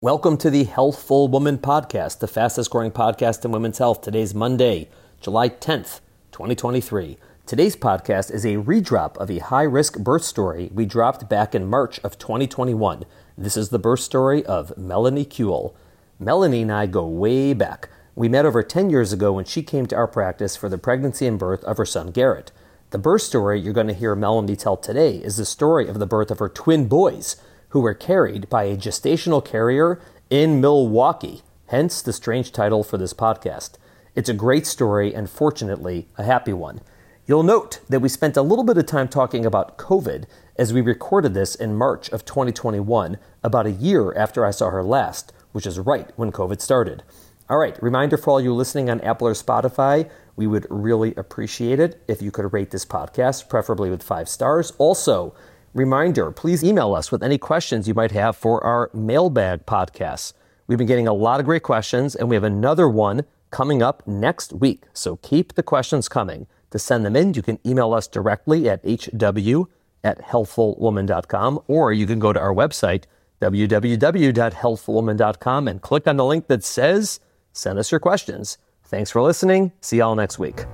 Welcome to the Healthful Woman podcast, the fastest growing podcast in women's health. Today's Monday, July 10th, 2023. Today's podcast is a redrop of a high-risk birth story we dropped back in March of 2021. This is the birth story of Melanie Kule. Melanie and I go way back. We met over 10 years ago when she came to our practice for the pregnancy and birth of her son, Garrett. The birth story you're going to hear Melanie tell today is the story of the birth of her twin boys, who were carried by a gestational carrier in Milwaukee, hence the strange title for this podcast. It's a great story and, fortunately, a happy one. You'll note that we spent a little bit of time talking about COVID as we recorded this in March of 2021, about a year after I saw her last, which is right when COVID started. All right, reminder for all you listening on Apple or Spotify, we would really appreciate it if you could rate this podcast, preferably with 5 stars. Also, reminder, please email us with any questions you might have for our mailbag podcasts. We've been getting a lot of great questions, and we have another one coming up next week. So keep the questions coming. To send them in, you can email us directly at hw@healthfulwoman.com, or you can go to our website, www.healthfulwoman.com, and click on the link that says, send us your questions. Thanks for listening. See y'all next week.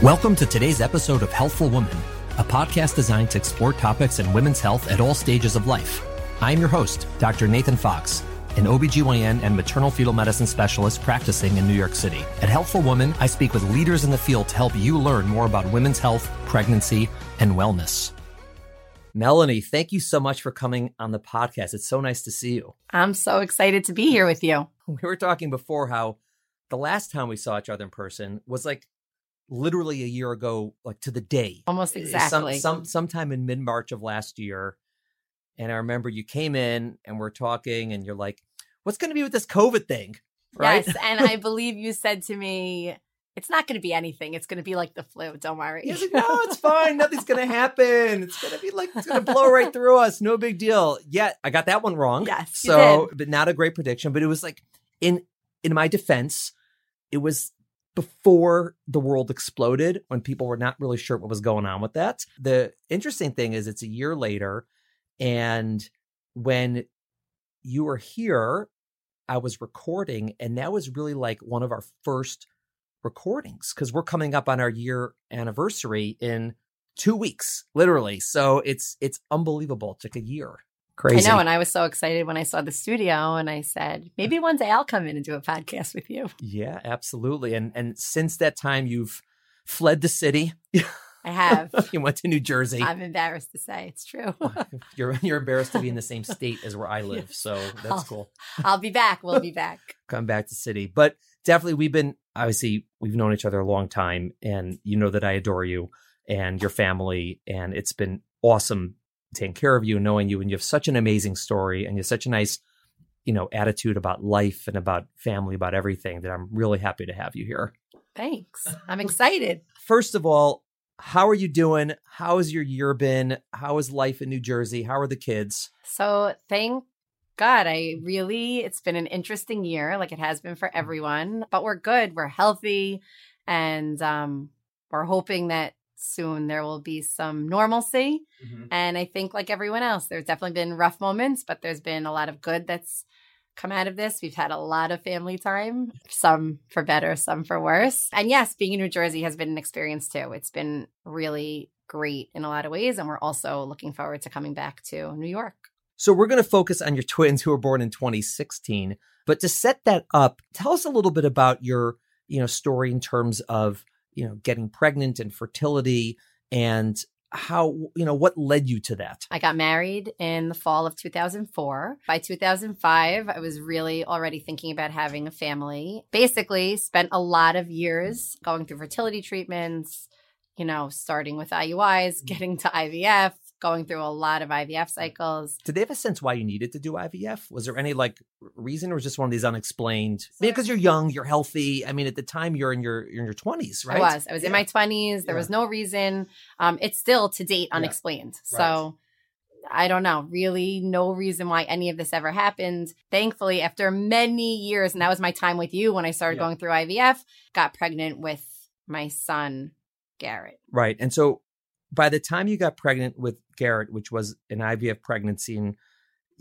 Welcome to today's episode of Healthful Woman, a podcast designed to explore topics in women's health at all stages of life. I'm your host, Dr. Nathan Fox, an OBGYN and maternal-fetal medicine specialist practicing in New York City. At Healthful Woman, I speak with leaders in the field to help you learn more about women's health, pregnancy, and wellness. Melanie, thank you so much for coming on the podcast. It's so nice to see you. I'm so excited to be here with you. We were talking before how the last time we saw each other in person was like literally a year ago, like to the day. Almost exactly. Sometime in mid-March of last year. And I remember you came in and we're talking and you're like, what's going to be with this COVID thing? Right? Yes. And I believe you said to me, it's not going to be anything. It's going to be like the flu. Don't worry. He's like, no, it's fine. Nothing's going to happen. It's going to be like, it's going to blow right through us. No big deal. Yeah. I got that one wrong. Yes. So, but not a great prediction, but it was like in my defense, it was before the world exploded, when people were not really sure what was going on with that. The interesting thing is it's a year later. And when you were here, I was recording, and that was really like one of our first recordings because we're coming up on our year anniversary in 2 weeks, literally. So it's unbelievable. It took a year. Crazy. I know. And I was so excited when I saw the studio and I said, maybe one day I'll come in and do a podcast with you. Yeah, absolutely. And since that time, you've fled the city. I have. You went to New Jersey. I'm embarrassed to say. It's true. You're embarrassed to be in the same state as where I live. So that's cool. I'll be back. We'll be back. Come back to city. But definitely we've known each other a long time, and you know that I adore you and your family. And it's been awesome taking care of you, knowing you, and you have such an amazing story, and you have such a nice, attitude about life and about family, about everything, that I'm really happy to have you here. Thanks. I'm excited. First of all, how are you doing? How has your year been? How is life in New Jersey? How are the kids? So thank God. It's been an interesting year, like it has been for everyone, but we're good. We're healthy. And we're hoping that soon there will be some normalcy. Mm-hmm. And I think like everyone else, there's definitely been rough moments, but there's been a lot of good that's come out of this. We've had a lot of family time, some for better, some for worse. And yes, being in New Jersey has been an experience too. It's been really great in a lot of ways. And we're also looking forward to coming back to New York. So we're going to focus on your twins who were born in 2016. But to set that up, tell us a little bit about your, story in terms of getting pregnant and fertility and how, what led you to that? I got married in the fall of 2004. By 2005, I was really already thinking about having a family. Basically, spent a lot of years going through fertility treatments, starting with IUIs, getting to IVF, going through a lot of IVF cycles. Did they have a sense why you needed to do IVF? Was there any reason, or was just one of these unexplained? Because you're young, you're healthy. I mean, at the time you're in your 20s, right? I was in my 20s. There was no reason. It's still to date unexplained. Yeah. Right. So I don't know, really no reason why any of this ever happened. Thankfully, after many years, and that was my time with you when I started going through IVF, got pregnant with my son, Garrett. Right. And so by the time you got pregnant with Garrett, which was an IVF pregnancy, and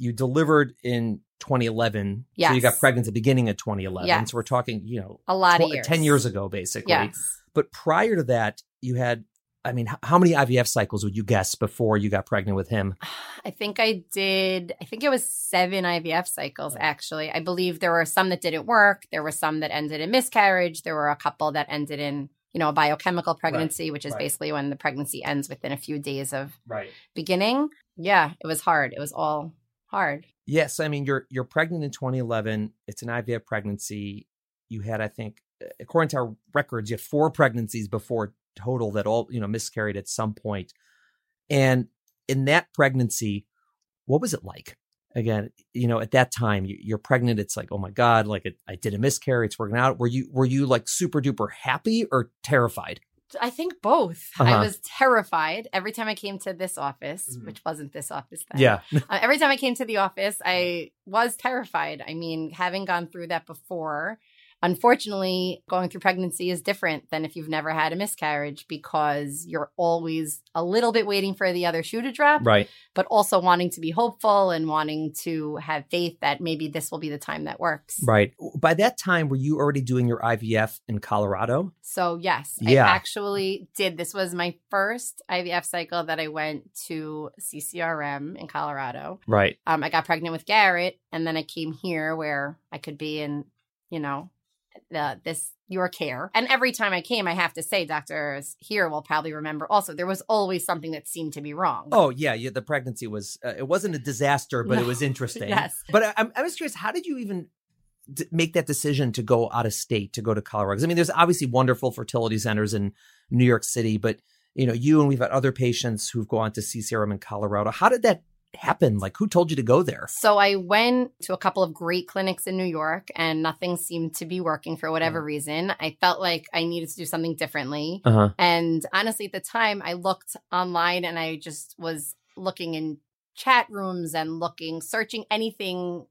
you delivered in 2011. Yes. So you got pregnant at the beginning of 2011. Yes. So we're talking, you know, a lot of years. 10 years ago, basically. Yes. But prior to that, you had, I mean, how many IVF cycles would you guess before you got pregnant with him? I think it was 7 IVF cycles, actually. I believe there were some that didn't work. There were some that ended in miscarriage. There were a couple that ended in, you know, a biochemical pregnancy, right, which is basically when the pregnancy ends within a few days of beginning. Yeah, it was hard. It was all hard. Yes. I mean, you're pregnant in 2011. It's an IVF pregnancy. You had, I think, according to our records, you had 4 pregnancies before total that all, you know, miscarried at some point. And in that pregnancy, what was it like? Again, you know, at that time, you're pregnant. It's like, oh my God, like I did a miscarriage, it's working out. Were you like super duper happy or terrified? I think both. Uh-huh. I was terrified every time I came to this office, which wasn't this office then. Yeah. Every time I came to the office, I was terrified. I mean, having gone through that before, unfortunately, going through pregnancy is different than if you've never had a miscarriage because you're always a little bit waiting for the other shoe to drop, right? But also wanting to be hopeful and wanting to have faith that maybe this will be the time that works. Right. By that time, were you already doing your IVF in Colorado? So yes, yeah. I actually did. This was my first IVF cycle that I went to CCRM in Colorado. Right. I got pregnant with Garrett and then I came here where I could be in, you know, your care. And every time I came, I have to say, doctors here will probably remember also, there was always something that seemed to be wrong. Oh, yeah. The pregnancy was, it wasn't a disaster, but it was interesting. Yes. But I was curious, how did you even make that decision to go out of state, to go to Colorado? Because I mean, there's obviously wonderful fertility centers in New York City, but you know, you and we've had other patients who've gone to CCRM in Colorado. How did that happen? Like, who told you to go there? So I went to a couple of great clinics in New York and nothing seemed to be working for whatever reason. I felt like I needed to do something differently. Uh-huh. And honestly, at the time, I looked online and I just was looking in chat rooms and searching anything,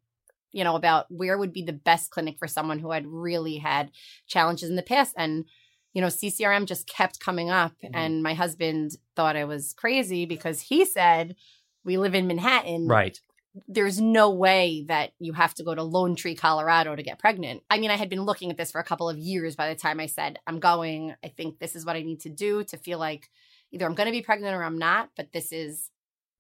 you know, about where would be the best clinic for someone who had really had challenges in the past. And you know, CCRM just kept coming up. Mm-hmm. And my husband thought I was crazy because he said, we live in Manhattan. Right. There's no way that you have to go to Lone Tree, Colorado to get pregnant. I mean, I had been looking at this for a couple of years by the time I said, I'm going. I think this is what I need to do to feel like either I'm going to be pregnant or I'm not. But this is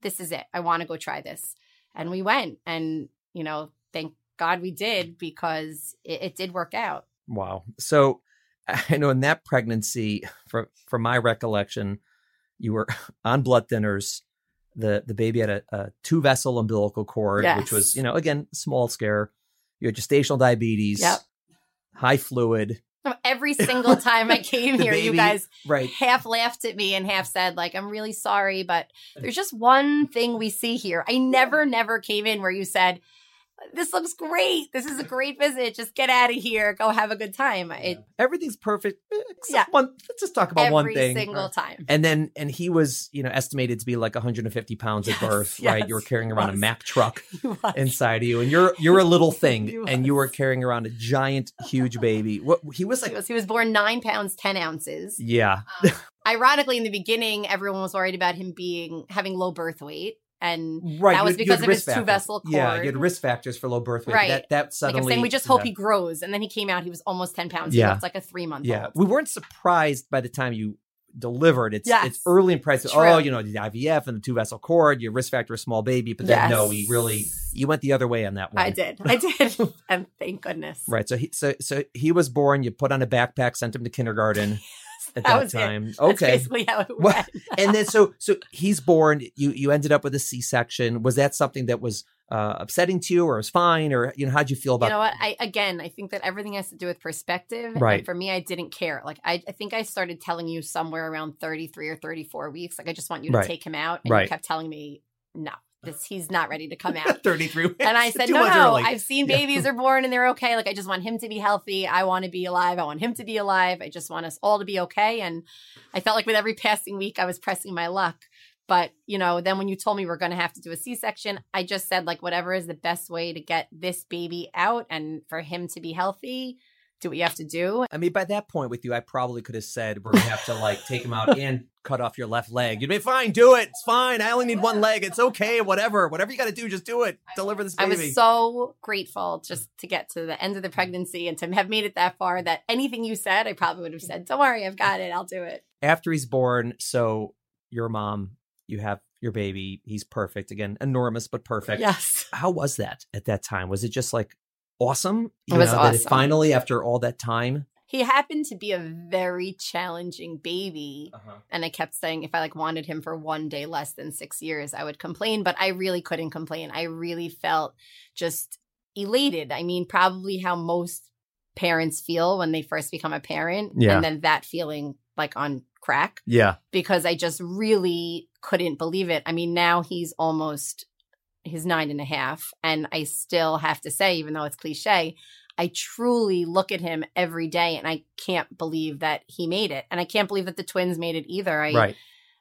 it. I want to go try this. And we went. And, you know, thank God we did because it did work out. Wow. So I know in that pregnancy, from my recollection, you were on blood thinners. The baby had a 2-vessel umbilical cord, yes, which was, you know, again, small scare. You had gestational diabetes, yep, high fluid. Every single time I came here, baby, you guys half laughed at me and half said, like, I'm really sorry, but there's just one thing we see here. I never came in where you said, this looks great. This is a great visit. Just get out of here. Go have a good time. Everything's perfect. Except one. Let's just talk about one thing. Every single time. And he was, you know, estimated to be like 150 pounds at birth, right? Yes, you were carrying around a Mack truck inside of you. And you're a little thing. And you were carrying around a giant, huge baby. What he was like. He was born 9 pounds, 10 ounces. Yeah. Ironically, in the beginning, everyone was worried about him having low birth weight. And that was because of his 2-vessel cord. Yeah, you had risk factors for low birth weight. Right. That suddenly... Like I'm saying, we just hope he grows. And then he came out, he was almost 10 pounds. Yeah. He looked like a 3-month-old. Yeah. We weren't surprised by the time you delivered. It's early in price. Oh, you know, the IVF and the 2-vessel cord, your risk factor is small baby. But then you went the other way on that one. I did. And thank goodness. Right. So he was born, you put on a backpack, sent him to kindergarten. At that time. It. Okay. That's basically how it went. And then so he's born, you ended up with a C-section. Was that something that was upsetting to you or was fine? Or, you know, how'd you feel about it? You know what? I think that everything has to do with perspective. Right. And for me, I didn't care. Like, I think I started telling you somewhere around 33 or 34 weeks. Like, I just want you to take him out. And you kept telling me, no. He's not ready to come out. 33 weeks. And I said, no, I've seen babies are born and they're okay. Like, I just want him to be healthy. I want to be alive. I want him to be alive. I just want us all to be okay. And I felt like with every passing week, I was pressing my luck. But, you know, then when you told me we're going to have to do a C-section, I just said, like, whatever is the best way to get this baby out and for him to be healthy, do what you have to do. I mean, by that point with you, I probably could have said, we're going to have to like take him out and cut off your left leg. You'd be fine. Do it. It's fine. I only need one leg. It's okay. Whatever. Whatever you got to do, just do it. Deliver this baby. I was so grateful just to get to the end of the pregnancy and to have made it that far that anything you said, I probably would have said, don't worry, I've got it. I'll do it. After he's born, so your mom, you have your baby. He's perfect. Again, enormous, but perfect. Yes. How was that at that time? Was it just like awesome? It was awesome. That it finally, after all that time. He happened to be a very challenging baby. Uh-huh. And I kept saying if I like wanted him for one day less than 6 years, I would complain. But I really couldn't complain. I really felt just elated. I mean, probably how most parents feel when they first become a parent. Yeah. And then that feeling like on crack. Yeah. Because I just really couldn't believe it. I mean, now he's 9.5. And I still have to say, even though it's cliche, I truly look at him every day and I can't believe that he made it. And I can't believe that the twins made it either. Right.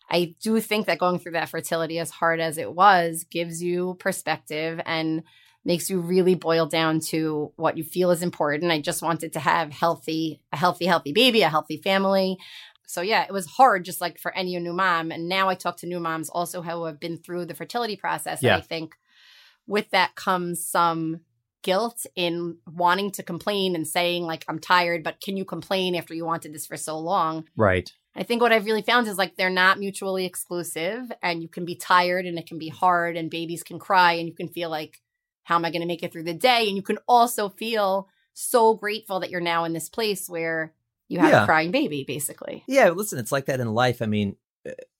I do think that going through that fertility, as hard as it was, gives you perspective and makes you really boil down to what you feel is important. I just wanted to have a healthy baby, a healthy family. So yeah, it was hard just like for any new mom. And now I talk to new moms also who have been through the fertility process. Yeah. And I think with that comes some guilt in wanting to complain and saying like, I'm tired, but can you complain after you wanted this for so long? Right. I think what I've really found is like they're not mutually exclusive and you can be tired and it can be hard and babies can cry and you can feel like, how am I going to make it through the day? And you can also feel so grateful that you're now in this place where you have a crying baby, basically. Yeah. Listen, it's like that in life. I mean,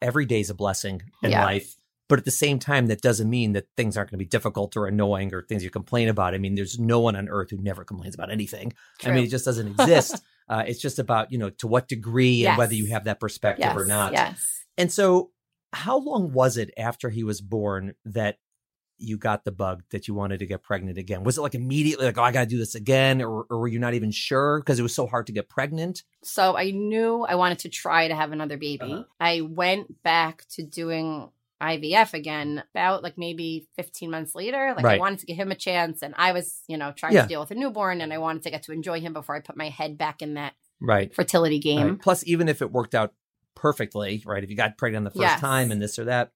every day's a blessing in life. But at the same time, that doesn't mean that things aren't going to be difficult or annoying or things you complain about. I mean, there's no one on earth who never complains about anything. True. I mean, it just doesn't exist. It's just about, to what degree and whether you have that perspective or not. Yes. And so how long was it after he was born that you got the bug that you wanted to get pregnant again? Was it like immediately like, oh, I got to do this again? Or were you not even sure because it was so hard to get pregnant? So I knew I wanted to try to have another baby. Uh-huh. I went back to doing IVF again about like maybe 15 months later. Like, right. I wanted to give him a chance and I was, trying to deal with a newborn and I wanted to get to enjoy him before I put my head back in that fertility game. Right. Plus, even if it worked out perfectly, right, if you got pregnant the first time and this or that,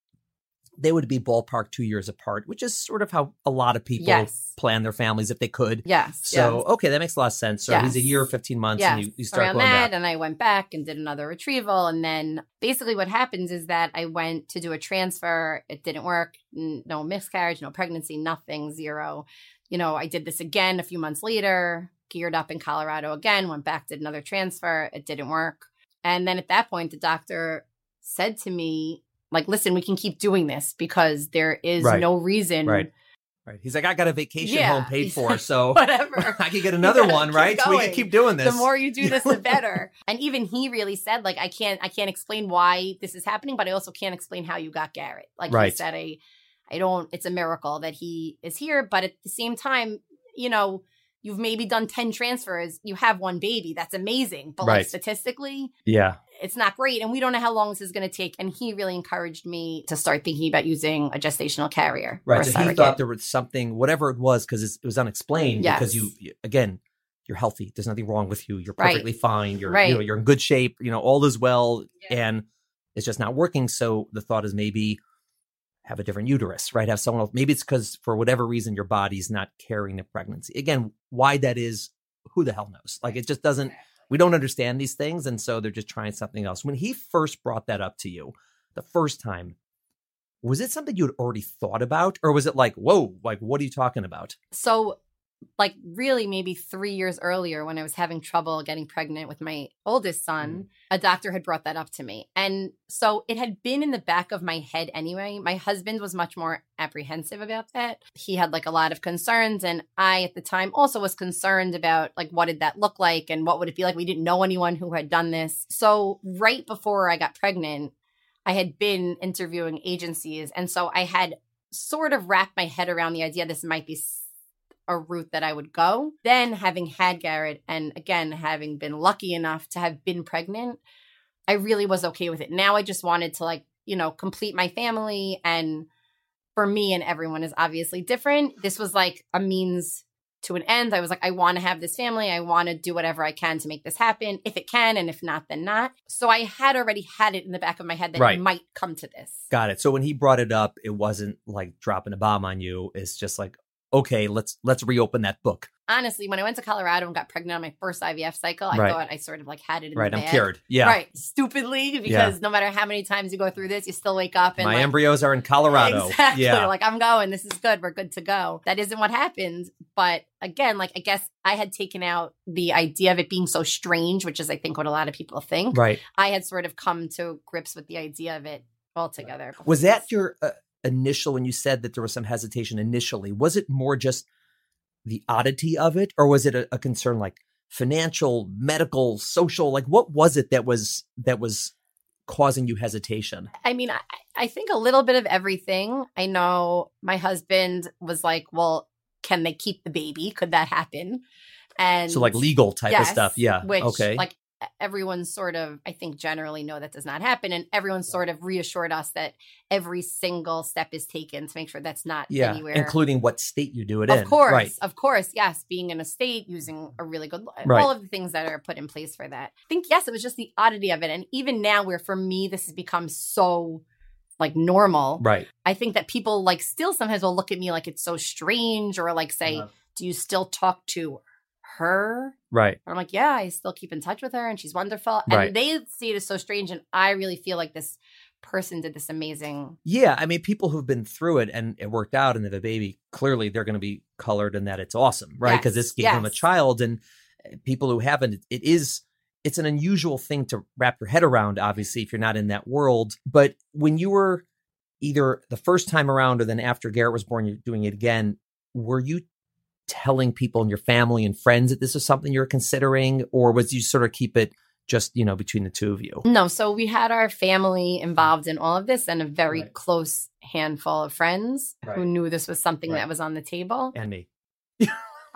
they would be ballpark 2 years apart, which is sort of how a lot of people plan their families if they could. Yes. So, okay, that makes a lot of sense. So he's a year, 15 months, and you start around going back. And I went back and did another retrieval. And then basically what happens is that I went to do a transfer. It didn't work. No miscarriage, no pregnancy, nothing, zero. I did this again a few months later, geared up in Colorado again, went back, did another transfer. It didn't work. And then at that point, the doctor said to me, like, listen, we can keep doing this because there is no reason. Right. He's like, I got a vacation home paid for, so whatever. I could get another one, right? Going. So we can keep doing this. The more you do this, the better. And even he really said, like, I can't explain why this is happening, but I also can't explain how you got Garrett. Like he said, it's a miracle that he is here. But at the same time, you've maybe done 10 transfers. You have one baby. That's amazing. But like statistically, it's not great. And we don't know how long this is going to take. And he really encouraged me to start thinking about using a gestational carrier. Right. So he thought there was something, whatever it was, because it was unexplained because you're healthy. There's nothing wrong with you. You're perfectly fine. You're, you're in good shape, all is well. Yeah. And it's just not working. So the thought is maybe have a different uterus, right? Have someone else. Maybe it's because for whatever reason, your body's not carrying the pregnancy. Again, why that is, who the hell knows? Like, it just doesn't, we don't understand these things. And so they're just trying something else. When he first brought that up to you the first time, was it something you had already thought about? Or was it like, whoa, like, what are you talking about? So like really maybe 3 years earlier when I was having trouble getting pregnant with my oldest son, a doctor had brought that up to me. And so it had been in the back of my head anyway. My husband was much more apprehensive about that. He had like a lot of concerns. And I, at the time, also was concerned about like, what did that look like? And what would it be like? We didn't know anyone who had done this. So right before I got pregnant, I had been interviewing agencies. And so I had sort of wrapped my head around the idea this might be a route that I would go. Then having had Garrett and again, having been lucky enough to have been pregnant, I really was okay with it. Now I just wanted to like, complete my family. And for me and everyone is obviously different. This was like a means to an end. I was like, I want to have this family. I want to do whatever I can to make this happen, if it can. And if not, then not. So I had already had it in the back of my head that it might come to this. Got it. So when he brought it up, it wasn't like dropping a bomb on you. It's just like, okay, let's reopen that book. Honestly, when I went to Colorado and got pregnant on my first IVF cycle, I thought I sort of like had it in the bag. I'm cured. Yeah. Right. Stupidly, because no matter how many times you go through this, you still wake up and my embryos are in Colorado. Exactly. Yeah. Like, I'm going. This is good. We're good to go. That isn't what happened. But again, like, I guess I had taken out the idea of it being so strange, which is, I think, what a lot of people think. Right. I had sort of come to grips with the idea of it altogether. Was that your initial, when you said that there was some hesitation initially, was it more just the oddity of it? Or was it a concern like financial, medical, social? Like, what was it that was causing you hesitation? I mean, I think a little bit of everything. I know my husband was like, well, can they keep the baby? Could that happen? And so like legal type of stuff. Yeah. Which like everyone sort of, I think, generally know that does not happen. And everyone sort of reassured us that every single step is taken to make sure that's not anywhere. Including what state you do it in. Of course. Right. Of course. Yes. Being in a state, using a really good, all of the things that are put in place for that. I think, yes, it was just the oddity of it. And even now where for me, this has become so like normal. Right. I think that people like still sometimes will look at me like it's so strange or like say, do you still talk to her? Right. And I'm like, yeah, I still keep in touch with her and she's wonderful. And they see it as so strange. And I really feel like this person did this amazing. Yeah. I mean, people who've been through it and it worked out and they have a baby, clearly they're going to be colored in that it's awesome, right? Because this gave them a child. And people who haven't, it's an unusual thing to wrap your head around, obviously, if you're not in that world. But when you were either the first time around or then after Garrett was born, you're doing it again, were you telling people in your family and friends that this is something you're considering, or was you sort of keep it just, you know, between the two of you? No. So we had our family involved in all of this and a very close handful of friends who knew this was something that was on the table. And me.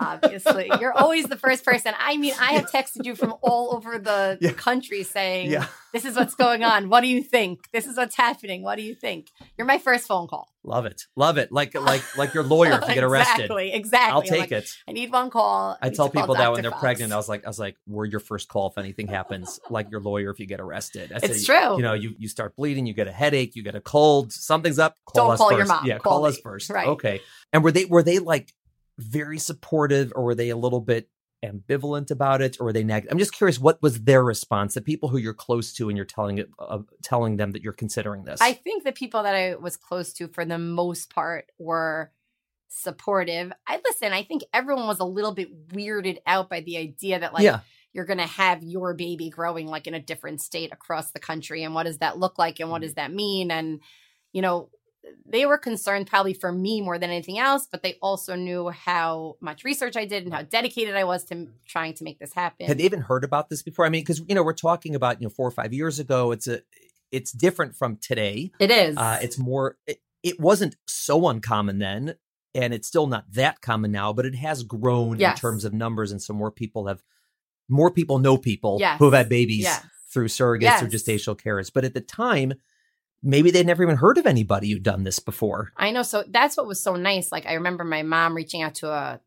Obviously. You're always the first person. I mean, I have texted you from all over the country saying, this is what's going on. What do you think? This is what's happening. What do you think? You're my first phone call. Love it. Love it. Like your lawyer if you get arrested. Exactly. I'll take it. I need one call. I tell people that when they're pregnant, I was like, we're your first call if anything happens, like your lawyer if you get arrested. It's true. You know, you start bleeding, you get a headache, you get a cold, something's up. Don't call your mom. Yeah, call us first. Right. Okay. And were they like very supportive, or were they a little bit ambivalent about it, or were they negative? I'm just curious, what was their response? The people who you're close to and you're telling them that you're considering this. I think the people that I was close to, for the most part, were supportive. I think everyone was a little bit weirded out by the idea that you're going to have your baby growing like in a different state across the country. And what does that look like? And what does that mean? And, you know, they were concerned probably for me more than anything else, but they also knew how much research I did and how dedicated I was to trying to make this happen. Had they even heard about this before? I mean, because, you know, we're talking about, you know, 4 or 5 years ago. It's different from today. It is. It wasn't so uncommon then, and it's still not that common now, but it has grown in terms of numbers. And so more people know people who have had babies through surrogates or gestational carers. But at the time, maybe they'd never even heard of anybody who'd done this before. I know. So that's what was so nice. Like, I remember my mom reaching out to a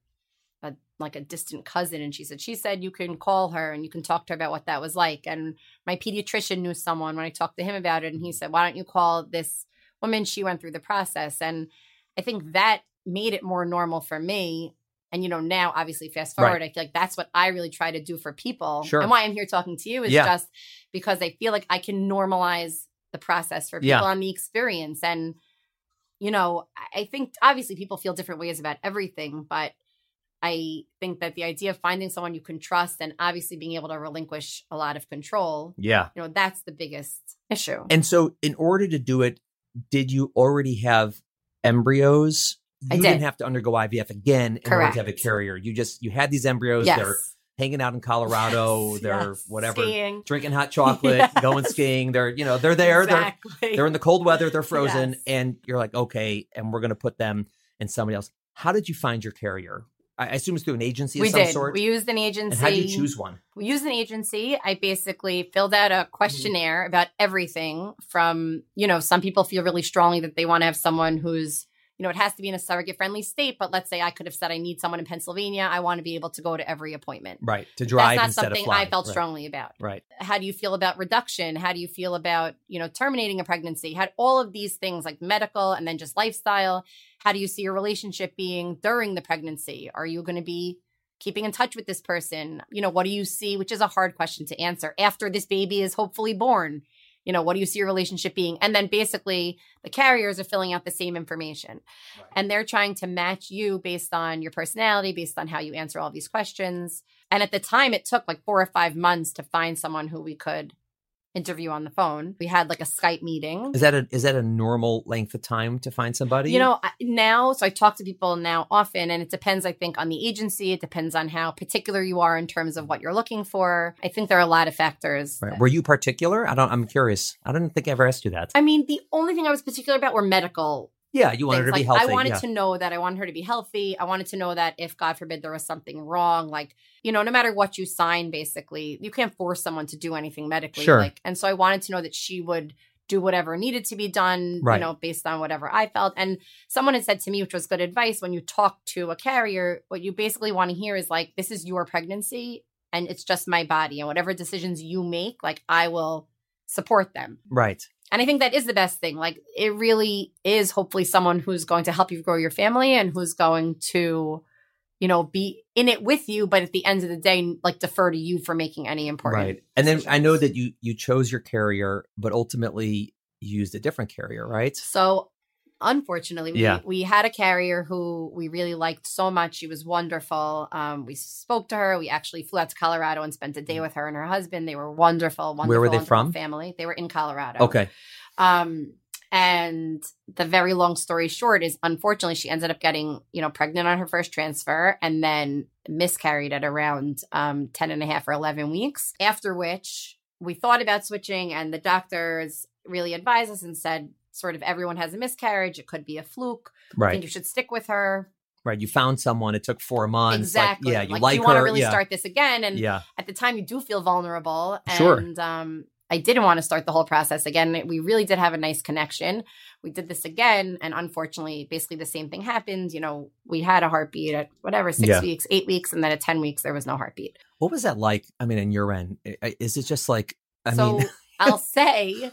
distant cousin, and she said, you can call her and you can talk to her about what that was like. And my pediatrician knew someone when I talked to him about it. And he said, why don't you call this woman? She went through the process. And I think that made it more normal for me. And, you know, now, obviously, fast forward, I feel like that's what I really try to do for people. Sure. And why I'm here talking to you is just because I feel like I can normalize the process for people on the experience. And, you know, I think obviously people feel different ways about everything, but I think that the idea of finding someone you can trust and obviously being able to relinquish a lot of control, you know, that's the biggest issue. And so in order to do it, did you already have embryos? You didn't have to undergo IVF again in order to have a carrier. You had these embryos. Yes. They're hanging out in Colorado, whatever, skiing, drinking hot chocolate, going skiing. They're there. Exactly. They're in the cold weather. They're frozen. Yes. And you're like, okay, and we're going to put them in somebody else. How did you find your carrier? I assume it's through an agency of some sort. We used an agency. And how did you choose one? We used an agency. I basically filled out a questionnaire about everything from, you know, some people feel really strongly that they want to have someone who's you know, it has to be in a surrogate-friendly state, but let's say I could have said I need someone in Pennsylvania. I want to be able to go to every appointment. Right. To drive instead of fly. That's not something I felt strongly about. Right. How do you feel about reduction? How do you feel about, you know, terminating a pregnancy? Had all of these things like medical and then just lifestyle. How do you see your relationship being during the pregnancy? Are you going to be keeping in touch with this person? You know, what do you see? Which is a hard question to answer after this baby is hopefully born. You know, what do you see your relationship being? And then basically the carriers are filling out the same information. Right. And they're trying to match you based on your personality, based on how you answer all these questions. And at the time, it took like 4 or 5 months to find someone who we could interview on the phone. We had like a Skype meeting. Is that a normal length of time to find somebody? You know, now, so I talk to people now often, and it depends, I think, on the agency. It depends on how particular you are in terms of what you're looking for. I think there are a lot of factors. Right. Were you particular? I'm curious. I don't think I ever asked you that. I mean, the only thing I was particular about were medical. Yeah, you wanted her to be healthy. I wanted to know that I wanted her to be healthy. I wanted to know that if, God forbid, there was something wrong, like, you know, no matter what you sign, basically, you can't force someone to do anything medically. Sure. Like, and so I wanted to know that she would do whatever needed to be done, right, you know, based on whatever I felt. And someone had said to me, which was good advice, when you talk to a carrier, what you basically want to hear is like, this is your pregnancy and it's just my body. And whatever decisions you make, like, I will support them. Right. And I think that is the best thing. Like, it really is hopefully someone who's going to help you grow your family and who's going to, you know, be in it with you, but at the end of the day, like, defer to you for making any important decisions. Right. And then I know that you chose your carrier, but ultimately you used a different carrier, right? So unfortunately, we had a carrier who we really liked so much. She was wonderful. We spoke to her. We actually flew out to Colorado and spent a day with her and her husband. They were wonderful, wonderful. Where were they from? Family. They were in Colorado. Okay. And the very long story short is, unfortunately, she ended up getting, you know, pregnant on her first transfer and then miscarried at around 10 and a half or 11 weeks, after which we thought about switching, and the doctors really advised us and said, sort of, everyone has a miscarriage. It could be a fluke. Right. I think you should stick with her. Right. You found someone. It took 4 months. Exactly. Like, yeah. You like her. You want to really start this again. And at the time, you do feel vulnerable. And, I didn't want to start the whole process again. We really did have a nice connection. We did this again. And unfortunately, basically the same thing happened. You know, we had a heartbeat at whatever, 6 weeks, 8 weeks. And then at 10 weeks, there was no heartbeat. What was that like? I mean, on your end, is it just like, I mean. I'll say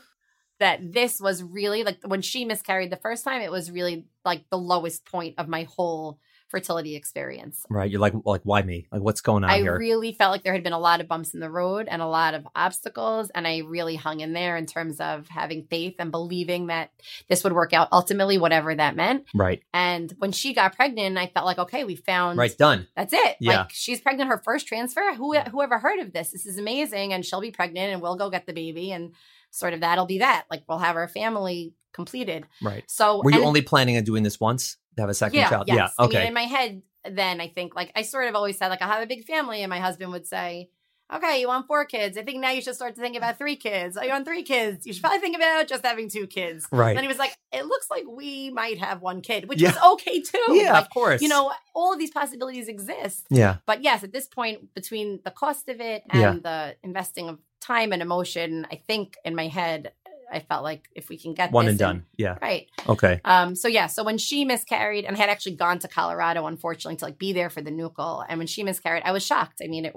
that this was really, like, when she miscarried the first time, it was really like the lowest point of my whole fertility experience. Right. You're like, why me? Like, what's going on here? I really felt like there had been a lot of bumps in the road and a lot of obstacles. And I really hung in there in terms of having faith and believing that this would work out ultimately, whatever that meant. Right. And when she got pregnant, I felt like, okay, we found. Right. Done. That's it. Yeah. Like, she's pregnant, her first transfer. Whoever heard of this? This is amazing. And she'll be pregnant and we'll go get the baby. And sort of that'll be that. Like, we'll have our family completed. Right. So were you only planning on doing this once to have a second child? Yes. Yeah. Okay. I mean, in my head, then I think, like, I sort of always said, like, I'll have a big family. And my husband would say, okay, you want 4 kids. I think now you should start to think about 3 kids. Oh, you want 3 kids. You should probably think about just having 2 kids. Right. And he was like, it looks like we might have 1 kid, which is okay too. Yeah, like, of course. You know, all of these possibilities exist. Yeah. But yes, at this point, between the cost of it and the investing of time and emotion, I think in my head, I felt like if we can get one and done. Yeah. Right. Okay. So when she miscarried, and I had actually gone to Colorado, unfortunately, to like be there for the nuchal. And when she miscarried, I was shocked. I mean,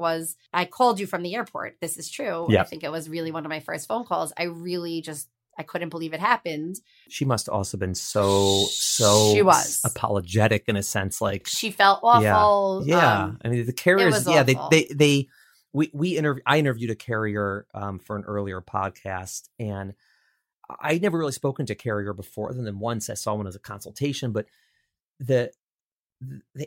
I called you from the airport. This is true. Yep. I think it was really one of my first phone calls. I couldn't believe it happened. She must have also been so she was apologetic in a sense. Like, she felt awful. Yeah. I mean, the carriers, I interviewed a carrier for an earlier podcast, and I'd never really spoken to a carrier before, other than once I saw one as a consultation. But the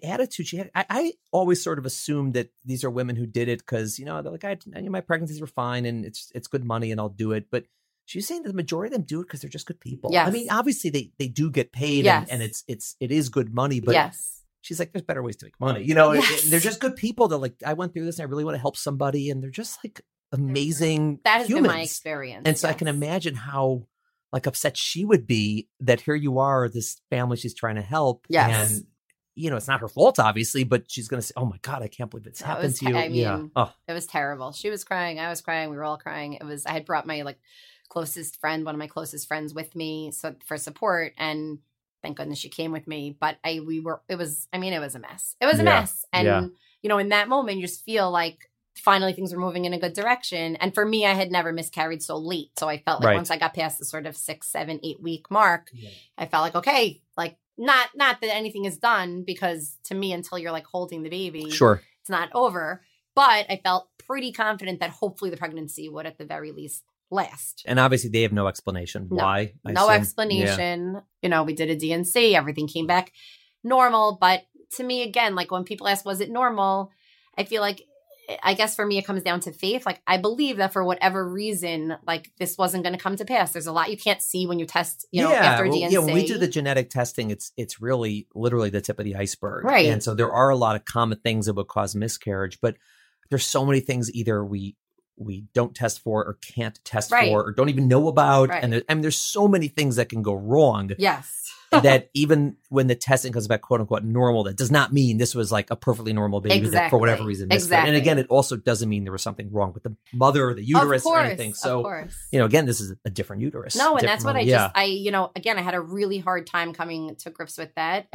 attitude she had, I always sort of assumed that these are women who did it because, you know, they're like, my pregnancies were fine and it's good money and I'll do it. But she's saying that the majority of them do it because they're just good people. Yes. I mean, obviously they do get paid and it is good money, but she's like, there's better ways to make money. You know, they're just good people. They're like, I went through this and I really want to help somebody. And they're just like amazing That has humans. Been my experience. And so I can imagine how like upset she would be that here you are, this family she's trying to help. Yes. And, you know, it's not her fault, obviously, but she's going to say, oh my God, I can't believe it's happened to you. I mean, It was terrible. She was crying. I was crying. We were all crying. I had brought my one of my closest friends with me for support. And Thank goodness she came with me. But it was a mess. It was a mess. And, you know, in that moment, you just feel like finally things were moving in a good direction. And for me, I had never miscarried so late. So I felt like once I got past the sort of 6, 7, 8 week mark, I felt like, okay, like not that anything is done, because to me, until you're like holding the baby, it's not over. But I felt pretty confident that hopefully the pregnancy would at the very least last. And obviously they have no explanation why. No explanation. Yeah. You know, we did a DNC, everything came back normal. But to me, again, like when people ask, was it normal? I feel like, I guess for me, it comes down to faith. Like, I believe that for whatever reason, like, this wasn't going to come to pass. There's a lot you can't see when you test, you know, after DNC. Yeah, when we do the genetic testing, it's really literally the tip of the iceberg. Right. And so there are a lot of common things that would cause miscarriage, but there's so many things either we don't test for or can't test for or don't even know about. Right. And there's so many things that can go wrong. Yes. That even when the testing comes back, quote unquote, normal, that does not mean this was like a perfectly normal baby that for whatever reason missed it. And again, it also doesn't mean there was something wrong with the mother or the uterus or anything. So, you know, again, this is a different uterus. No, and that's what I had a really hard time coming to grips with that.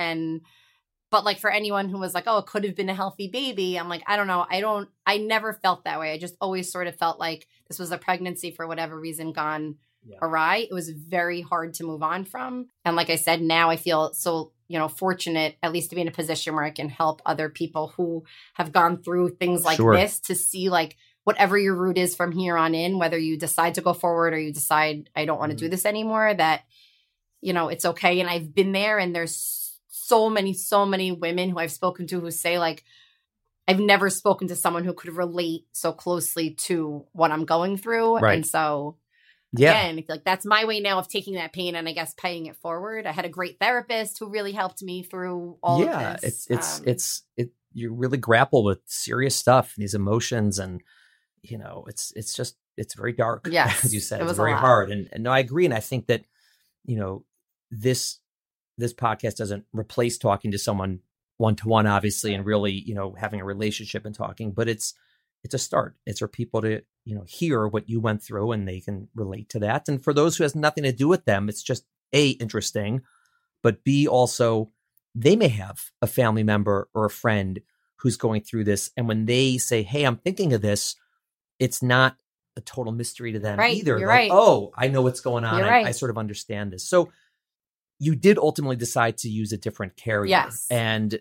But like for anyone who was like, oh, it could have been a healthy baby. I'm like, I don't know. I never felt that way. I just always sort of felt like this was a pregnancy for whatever reason gone awry. It was very hard to move on from. And like I said, now I feel so, you know, fortunate at least to be in a position where I can help other people who have gone through things like this to see like whatever your route is from here on in, whether you decide to go forward or you decide, I don't want to do this anymore, that, you know, it's okay. And I've been there, and there's so many women who I've spoken to who say, like, I've never spoken to someone who could relate so closely to what I'm going through. Right. And so, again, like, that's my way now of taking that pain and I guess paying it forward. I had a great therapist who really helped me through all of this. You really grapple with serious stuff, these emotions, and, you know, it's very dark. Yes. As you said, it's very hard. And no, I agree. And I think that, you know, this podcast doesn't replace talking to someone one-to-one, obviously, and really, you know, having a relationship and talking, but it's a start. It's for people to, you know, hear what you went through and they can relate to that. And for those who has nothing to do with them, it's just A, interesting, but B, also, they may have a family member or a friend who's going through this. And when they say, hey, I'm thinking of this, it's not a total mystery to them either. You're like, oh, I know what's going on. I sort of understand this. So you did ultimately decide to use a different carrier. Yes. And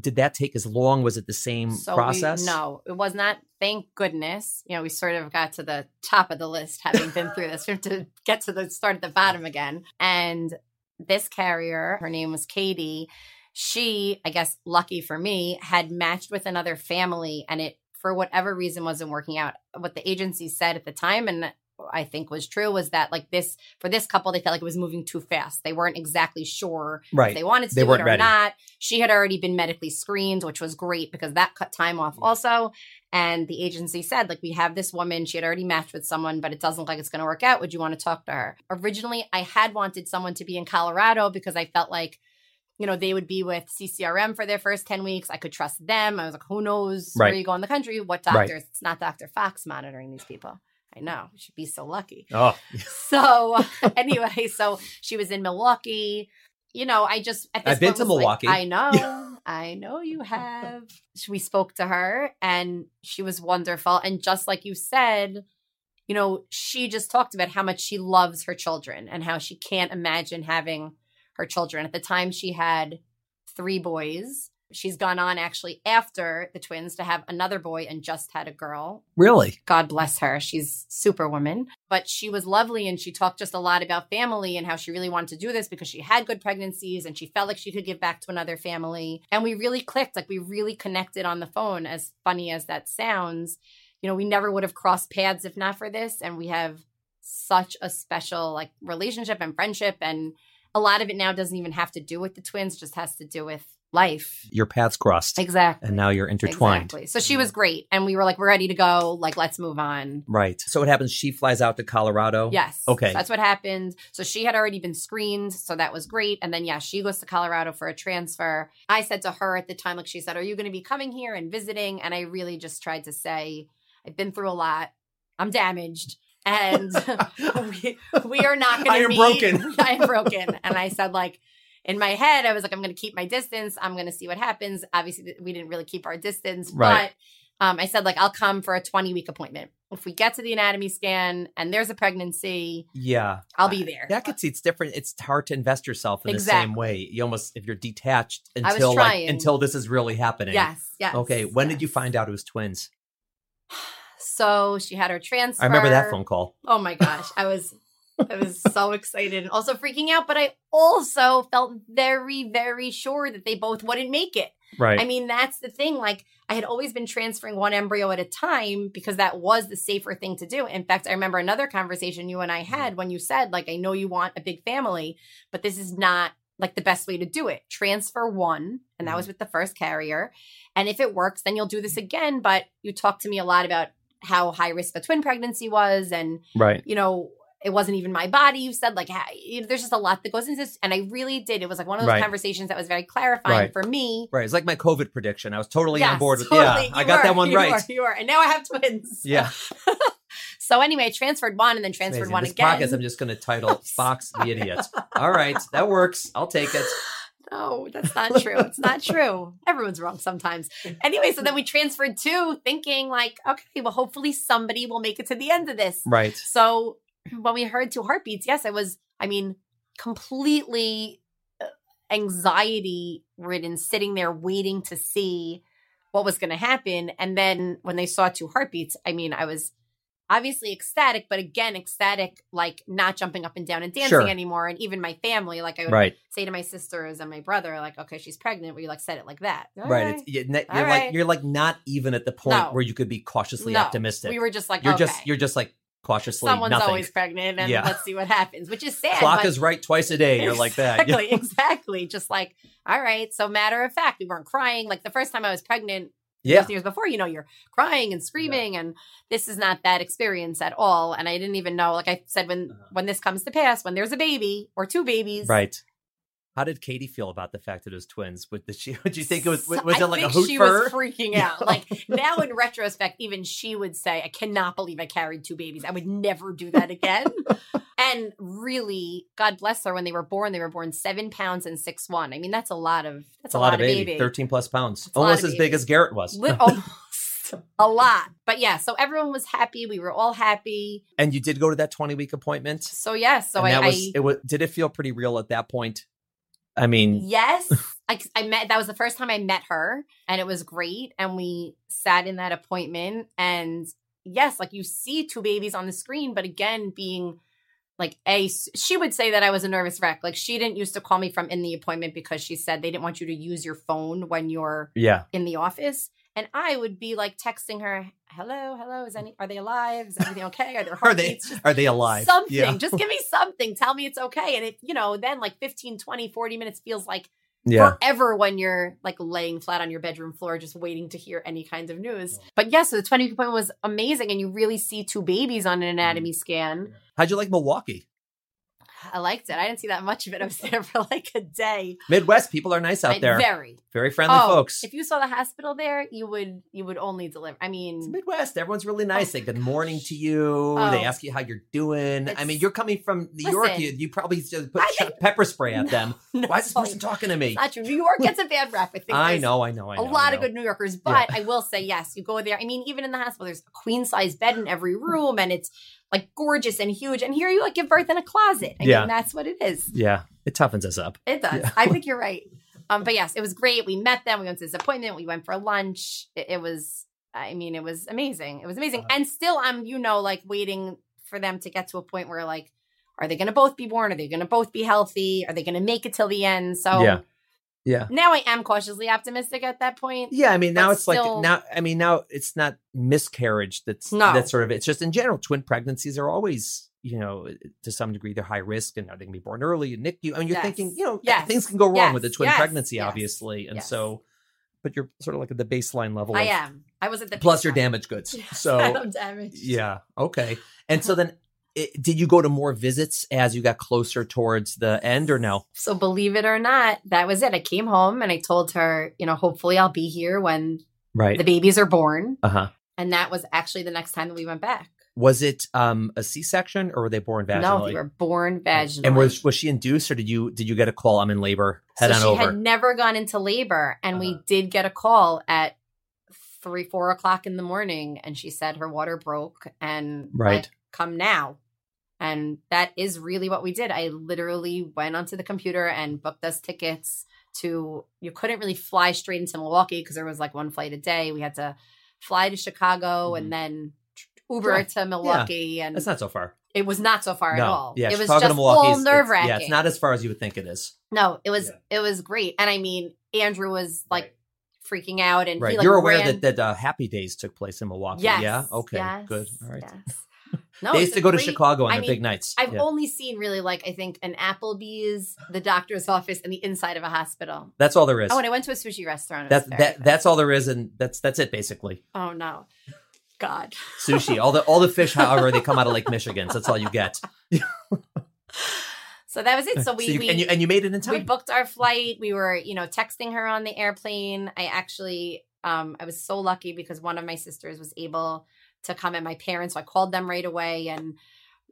did that take as long? Was it the same process? No, it was not. Thank goodness. You know, we sort of got to the top of the list, having been through this. We have to get to the start at the bottom again. And this carrier, her name was Katie. She, I guess, lucky for me, had matched with another family, and it, for whatever reason, wasn't working out. What the agency said at the time, and I think was true, was that like this, for this couple, they felt like it was moving too fast. They weren't exactly sure if they wanted to do it or not. She had already been medically screened, which was great because that cut time off also. And the agency said, like, we have this woman, she had already matched with someone, but it doesn't look like it's going to work out. Would you want to talk to her? Originally, I had wanted someone to be in Colorado because I felt like, you know, they would be with CCRM for their first 10 weeks. I could trust them. I was like, who knows where you go in the country? What doctors? It's not Dr. Fox monitoring these people. I know. You should be so lucky. Oh. So anyway, so she was in Milwaukee. You know, I just at this I've been to Milwaukee. Like, I know. I know you have. We spoke to her and she was wonderful. And just like you said, you know, she just talked about how much she loves her children and how she can't imagine having her children. At the time, she had 3 boys. She's gone on actually after the twins to have another boy and just had a girl. Really? God bless her. She's superwoman. But she was lovely, and she talked just a lot about family and how she really wanted to do this because she had good pregnancies and she felt like she could give back to another family. And we really clicked. Like, we really connected on the phone, as funny as that sounds. You know, we never would have crossed paths if not for this. And we have such a special like relationship and friendship. And a lot of it now doesn't even have to do with the twins, just has to do with life. Your paths crossed. Exactly. And now you're intertwined. Exactly. So she was great. And we were like, we're ready to go. Like, let's move on. Right. So what happens? She flies out to Colorado. Yes. Okay. So that's what happened. So she had already been screened. So that was great. And then, yeah, she goes to Colorado for a transfer. I said to her at the time, like, she said, are you going to be coming here and visiting? And I really just tried to say, I've been through a lot. I'm damaged. And we are not going to meet. I am broken. And I said, like, in my head, I was like, I'm going to keep my distance. I'm going to see what happens. Obviously, we didn't really keep our distance. Right. But I said, like, I'll come for a 20-week appointment. If we get to the anatomy scan and there's a pregnancy, yeah, I'll be there. I could see it's different. It's hard to invest yourself in the same way. You almost, if you're detached until until this is really happening. Yes. Okay. When did you find out it was twins? So she had her transfer. I remember that phone call. Oh my gosh. I was so excited and also freaking out, but I also felt very, very sure that they both wouldn't make it. Right. I mean, that's the thing. Like, I had always been transferring one embryo at a time because that was the safer thing to do. In fact, I remember another conversation you and I had when you said, like, I know you want a big family, but this is not like the best way to do it. Transfer one. And that was with the first carrier. And if it works, then you'll do this again. But you talked to me a lot about how high risk a twin pregnancy was. And, you know, it wasn't even my body. You said, like, you know, there's just a lot that goes into this. And I really did. It was like one of those conversations that was very clarifying for me. Right. It's like my COVID prediction. I was totally on board with it. Yeah, I got that one right. You are. And now I have twins. Yeah. So anyway, I transferred one and then transferred one again. Podcast, I'm just going to title Fox the Idiot. All right. That works. I'll take it. No, that's not true. It's not true. Everyone's wrong sometimes. Anyway, so then we transferred two, thinking like, okay, well, hopefully somebody will make it to the end of this. Right. So when we heard two heartbeats, yes, I mean, completely anxiety ridden, sitting there waiting to see what was going to happen. And then when they saw two heartbeats, I mean, I was obviously ecstatic, but again, ecstatic, like not jumping up and down and dancing anymore. And even my family, like I would say to my sisters and my brother, like, okay, she's pregnant. Well, you like said it like that. Right. You're not even at the point where you could be cautiously optimistic. We were just like, you're just like, cautiously, someone's nothing. Always pregnant, and let's see what happens, which is sad. Clock is right twice a day. You're like that. Exactly. Just like, all right. So matter of fact, we weren't crying. Like the first time I was pregnant, years before, you know, you're crying and screaming, and this is not that experience at all. And I didn't even know, like I said, when this comes to pass, when there's a baby or two babies. Right. How did Katie feel about the fact that it was twins? Would you think it was it like a hoot for her? I think she was freaking out. Like now in retrospect, even she would say, I cannot believe I carried two babies. I would never do that again. And really, God bless her, when they were born 7 pounds and 6'1". I mean, that's a lot of baby. 13 plus pounds. That's almost as big as Garrett was. A lot. But yeah, so everyone was happy. We were all happy. And you did go to that 20-week appointment? So yes. Yeah, so did it feel pretty real at that point? I mean, yes, that was the first time I met her, and it was great. And we sat in that appointment, and yes, like you see two babies on the screen, but again, being like she would say that I was a nervous wreck. Like she didn't used to call me from in the appointment because she said they didn't want you to use your phone when you're in the office. And I would be like texting her, hello, are they alive? Is everything okay? Are there heartbeats? Are they alive? Something, just give me something. Tell me it's okay. And it, you know, then like 15, 20, 40 minutes feels like forever when you're like laying flat on your bedroom floor, just waiting to hear any kind of news. But yes, so the 20 point was amazing. And you really see two babies on an anatomy scan. How'd you like Milwaukee? I liked it. I didn't see that much of it. I was there for like a day. Midwest people are nice out there. Very, very friendly folks. If you saw the hospital there, you would only deliver. I mean, it's Midwest. Everyone's really nice. They good morning to you. They ask you how you're doing. I mean, you're coming from New York. You probably just put pepper spray at them. No, why is this person talking to me? Not true. New York gets a bad rap. I think. I know. A lot of good New Yorkers, but I will say yes. You go there. I mean, even in the hospital, there's a queen size bed in every room, and it's like gorgeous and huge. And here you like give birth in a closet. I mean, that's what it is. Yeah. It toughens us up. It does. Yeah. I think you're right. But yes, it was great. We met them. We went to this appointment. We went for lunch. It was amazing. It was amazing. And still I'm, you know, like waiting for them to get to a point where like, are they going to both be born? Are they going to both be healthy? Are they going to make it till the end? So yeah. Now I am cautiously optimistic at that point. Yeah, I mean now it's still... now it's not miscarriage that's sort of it's just in general twin pregnancies are always, you know, to some degree they're high risk and now they can be born early and NICU. I mean you're thinking, you know, things can go wrong with a twin pregnancy obviously. And so but you're sort of like at the baseline level. I am. I was at the plus baseline. You're damaged goods. Yes, so I'm damaged. Yeah. Okay. And so then did you go to more visits as you got closer towards the end or no? So believe it or not, that was it. I came home and I told her, you know, hopefully I'll be here when the babies are born. And that was actually the next time that we went back. Was it a C-section or were they born vaginally? No, they were born vaginally. And was she induced, or did you get a call? I'm in labor. She had never gone into labor, and we did get a call at 3-4 o'clock in the morning, and she said her water broke and right. Come now. And that is really what we did. I literally went onto the computer and booked us tickets to, you couldn't really fly straight into Milwaukee because there was like one flight a day. We had to fly to Chicago and then Uber to Milwaukee. Yeah. And it's not so far. It was not so far at all. Yeah, it was just all nerve-wracking. Yeah, it's not as far as you would think it is. No, it was great. And I mean, Andrew was like freaking out. And he, like, you're aware that Happy Days took place in Milwaukee. Yes. Yeah. Okay. Yes, good. All right. Yes. No, they used to go to Chicago on their big nights. I've only seen really I think an Applebee's, the doctor's office, and the inside of a hospital. That's all there is. Oh, and I went to a sushi restaurant. That's all there is, and that's it basically. Oh no, God! Sushi, all the fish, however, they come out of Lake Michigan, so that's all you get. So that was it. So you made it in time. We booked our flight. We were texting her on the airplane. I actually I was so lucky because one of my sisters was able to come at my parents. So I called them right away, and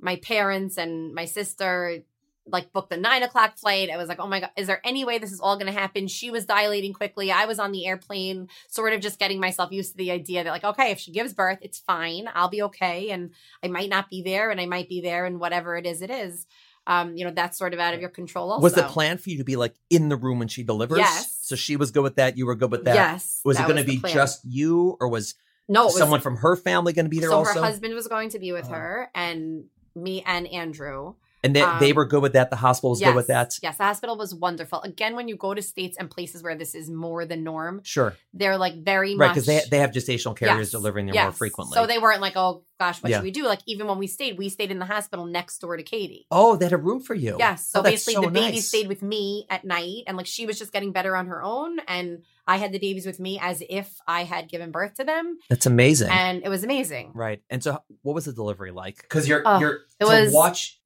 my parents and my sister booked the 9 o'clock flight. I was like, oh my God, is there any way this is all going to happen? She was dilating quickly. I was on the airplane, sort of just getting myself used to the idea that okay, if she gives birth, it's fine. I'll be okay. And I might not be there and I might be there, and whatever it is, it is. That's sort of out of your control also. Was the plan for you to be in the room when she delivers? Yes. So she was good with that. You were good with that. Yes. Was it going to be just you, or was... No, someone from her family going to be there also? So her husband was going to be with her, and me and Andrew. And they were good with that? The hospital was good with that? Yes, the hospital was wonderful. Again, when you go to states and places where this is more the norm. Sure. They're very much... Right, because they have gestational carriers delivering there more frequently. So they weren't oh gosh, what should we do? Even when we stayed in the hospital next door to Katie. Oh, they had a room for you. Yes. Yeah, so basically the baby stayed with me at night, and she was just getting better on her own, and I had the babies with me as if I had given birth to them. That's amazing. And it was amazing. Right. And so what was the delivery like? Because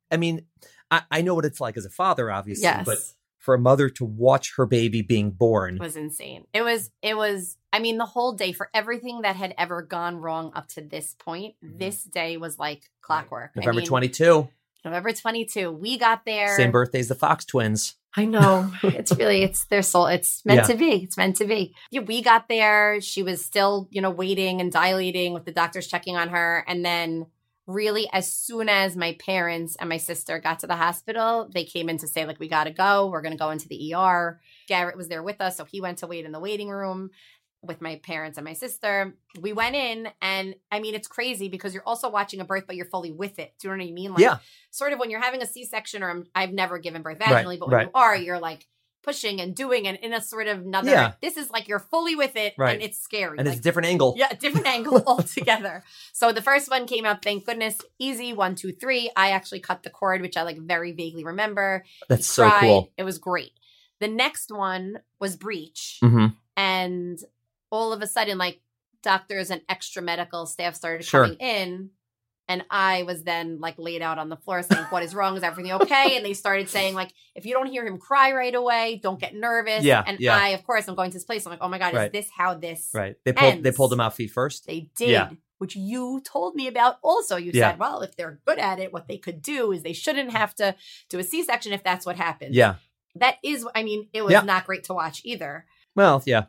I mean, I know what it's like as a father, obviously, but for a mother to watch her baby being born was insane. It was, I mean, the whole day, for everything that had ever gone wrong up to this point, this day was clockwork. November 22. November 22. We got there. Same birthday as the Fox twins. I know. It's their soul. It's meant to be. It's meant to be. Yeah, we got there. She was still, waiting and dilating with the doctors checking on her. And then really, as soon as my parents and my sister got to the hospital, they came in to say, we got to go. We're going to go into the ER. Garrett was there with us, so he went to wait in the waiting room with my parents and my sister. We went in, and I mean, it's crazy because you're also watching a birth, but you're fully with it. Do you know what I mean? Sort of when you're having a C-section, or I've never given birth vaginally, but when you are, you're pushing and doing, and in a sort of another, this is you're fully with it, and it's scary. And it's a different angle. Yeah, different angle altogether. So the first one came out, thank goodness, easy, 1, 2, 3. I actually cut the cord, which I very vaguely remember. That's so cool. It was great. The next one was breech. Mm-hmm. And all of a sudden, doctors and extra medical staff started coming in. And I was then laid out on the floor saying, what is wrong? Is everything okay? And they started saying, if you don't hear him cry right away, don't get nervous. Yeah, and I, of course, I'm going to this place. I'm oh my God, is this how this ends? They pulled him out feet first? They did, which you told me about also. You said, well, if they're good at it, what they could do is they shouldn't have to do a C-section if that's what happened. Yeah. That is, I mean, it was not great to watch either. Well, yeah.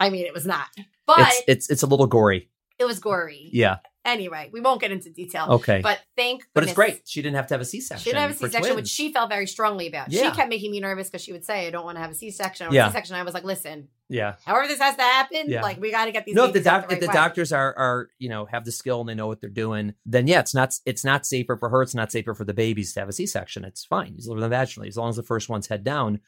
I mean, it was not. But it's a little gory. It was gory. Yeah. Anyway, we won't get into detail. Okay. But thank goodness. But it's great. She didn't have to have a C-section. She didn't have a C-section, which she felt very strongly about. Yeah. She kept making me nervous because she would say, I don't want to have a C-section. Or a C-section. I was like, listen. Yeah. However this has to happen, we got to get these. No, if the doctors are have the skill and they know what they're doing, then it's not safer for her. It's not safer for the babies to have a C-section. It's fine. He's living vaginally as long as the first one's head down.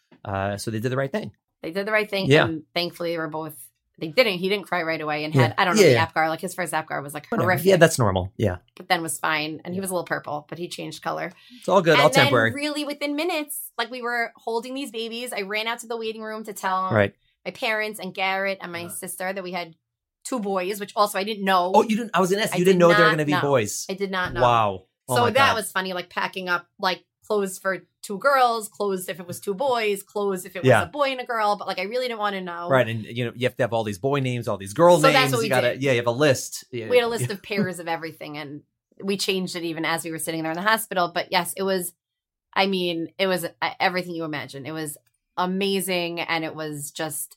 So they did the right thing. They did the right thing. Yeah. And thankfully, they were both. He didn't cry right away, and had, I don't know, the Apgar, his first Apgar was horrific. Yeah, that's normal. Yeah. But then was fine. And he was a little purple, but he changed color. It's all good. And all then temporary. Really within minutes, we were holding these babies. I ran out to the waiting room to tell my parents and Garrett and my sister that we had 2 boys, which also I didn't know. Oh, you didn't? I was going to ask. You didn't know they were going to be boys. I did not know. Wow. Oh, so that was funny, packing up, clothes for 2 girls, clothes if it was 2 boys, clothes if it was a boy and a girl, but I really didn't want to know. Right, and you have to have all these boy names, all these girl names. So that's what we did. Yeah, you have a list. Yeah. We had a list of pairs of everything, and we changed it even as we were sitting there in the hospital. But yes, it was, I mean, it was everything you imagine. It was amazing. And it was just,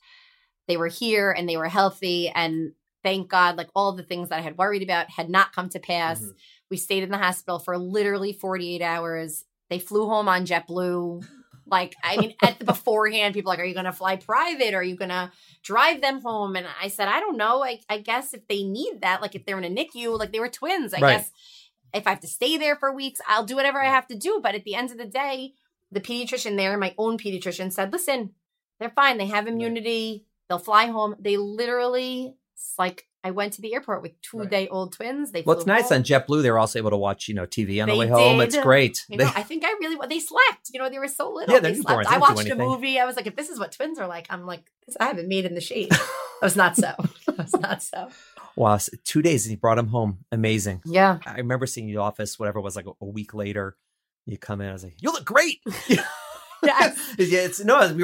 they were here and they were healthy. And thank God, like all the things that I had worried about had not come to pass. Mm-hmm. We stayed in the hospital for literally 48 hours. They flew home on JetBlue. Like, I mean, at the beforehand, people are like, are you going to fly private? Or are you going to drive them home? And I said, I don't know. I guess if they need that, like if they're in a NICU, like they were twins, I guess if I have to stay there for weeks, I'll do whatever I have to do. But at the end of the day, the pediatrician there, my own pediatrician, said, listen, they're fine. They have immunity. They'll fly home. They literally, like, I went to the airport with two-day-old twins. They flew home. Nice on JetBlue, they were also able to watch, you know, TV on the way home. It's great. I think I really, they slept. You know, they were so little. Yeah, they slept. I watched a movie. I was like, if this is what twins are like, I'm like, I haven't made in the shade. It was not so. Wow. So 2 days and you brought him home. Amazing. Yeah. I remember seeing you in the office, whatever it was, like a week later. You come in, I was like, you look great. We were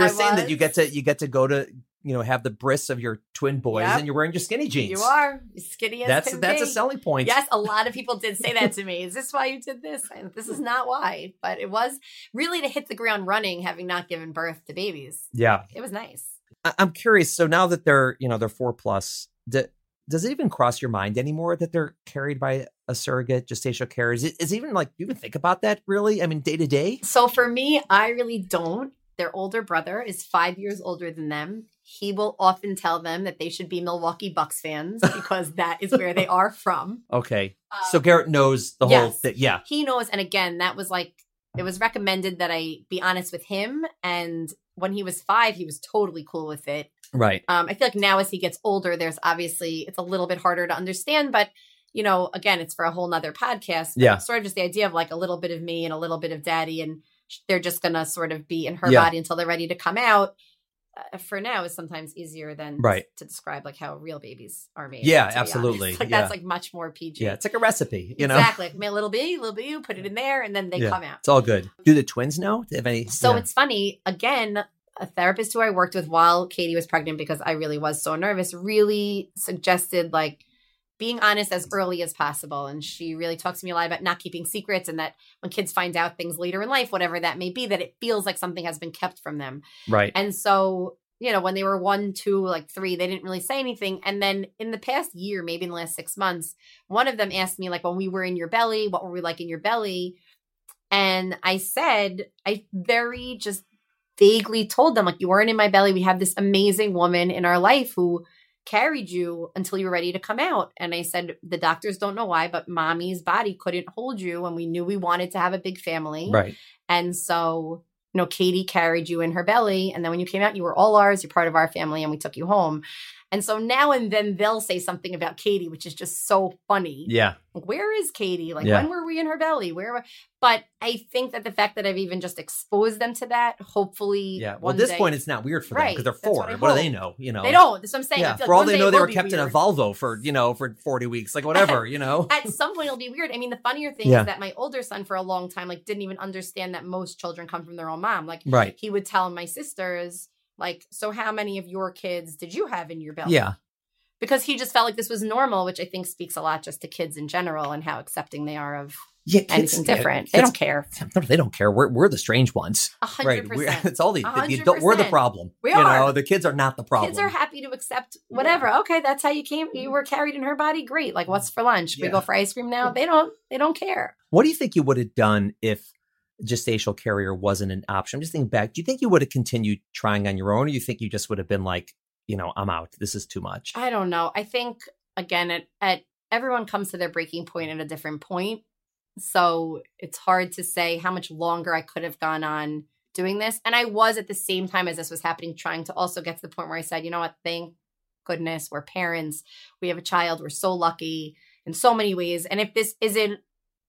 saying that you get to go to, you know, have the bris of your twin boys and you're wearing your skinny jeans. You are skinny as can be. That's a selling point. Yes. A lot of people did say that to me. Is this why you did this? And this is not why, but it was really to hit the ground running, having not given birth to babies. Yeah. It was nice. I'm curious. So now that they're 4+, does it even cross your mind anymore that they're carried by a surrogate gestational carrier? Is it even like, you even think about that really? I mean, day to day? So for me, I really don't. Their older brother is 5 years older than them. He will often tell them that they should be Milwaukee Bucks fans because that is where they are from. Okay. So Garrett knows the whole thing. Yeah. He knows. And again, that was like, it was recommended that I be honest with him. And when he was 5, he was totally cool with it. Right. I feel like now as he gets older, there's obviously, it's a little bit harder to understand, but you know, again, it's for a whole nother podcast. Yeah. Sort of just the idea of like a little bit of me and a little bit of daddy, and they're just going to sort of be in her body until they're ready to come out. For now is sometimes easier than to describe like how real babies are made. Yeah, absolutely. Like that's like much more PG. Yeah, it's like a recipe, you know? Exactly. Like, little bee, you put it in there and then they come out. It's all good. Do the twins know? Do they have any? So it's funny. Again, a therapist who I worked with while Katie was pregnant, because I really was so nervous, really suggested like being honest as early as possible. And she really talks to me a lot about not keeping secrets, and that when kids find out things later in life, whatever that may be, that it feels like something has been kept from them. Right. And so, you know, when they were 1, 2, like 3, they didn't really say anything. And then in the past year, maybe in the last 6 months, one of them asked me, like, when we were in your belly, what were we like in your belly? And I said, I very just vaguely told them, like, you weren't in my belly. We have this amazing woman in our life who carried you until you were ready to come out. And I said, the doctors don't know why, but mommy's body couldn't hold you. And we knew we wanted to have a big family. Right. And so, you know, Katie carried you in her belly. And then when you came out, you were all ours. You're part of our family. And we took you home. And so now and then they'll say something about Katie, which is just so funny. Yeah. Like, where is Katie? Like, when were we in her belly? But I think that the fact that I've even just exposed them to that, hopefully. Yeah. Well, at this point, it's not weird for them because they're 4. What do they know? You know, they don't. That's what I'm saying. Yeah. I feel for like all they know, they were kept in a Volvo for 40 weeks, like whatever, you know. At some point, it'll be weird. I mean, the funnier thing is that my older son for a long time, like, didn't even understand that most children come from their own mom. Like, he would tell my sisters, like, so how many of your kids did you have in your belly? Yeah. Because he just felt like this was normal, which I think speaks a lot just to kids in general and how accepting they are of anything different. They don't care. No, they don't care. We're the strange ones. 100%. It's all we're the problem. We are. You know, the kids are not the problem. Kids are happy to accept whatever. Yeah. Okay, that's how you came. You were carried in her body. Great. Like, what's for lunch? We go for ice cream now? They don't care. What do you think you would have done if gestational carrier wasn't an option? I'm just thinking back. Do you think you would have continued trying on your own, or you think you just would have been like, you know, I'm out. This is too much. I don't know. I think, again, at everyone comes to their breaking point at a different point. So it's hard to say how much longer I could have gone on doing this. And I was, at the same time as this was happening, trying to also get to the point where I said, you know what, thank goodness we're parents. We have a child. We're so lucky in so many ways. And if this isn't,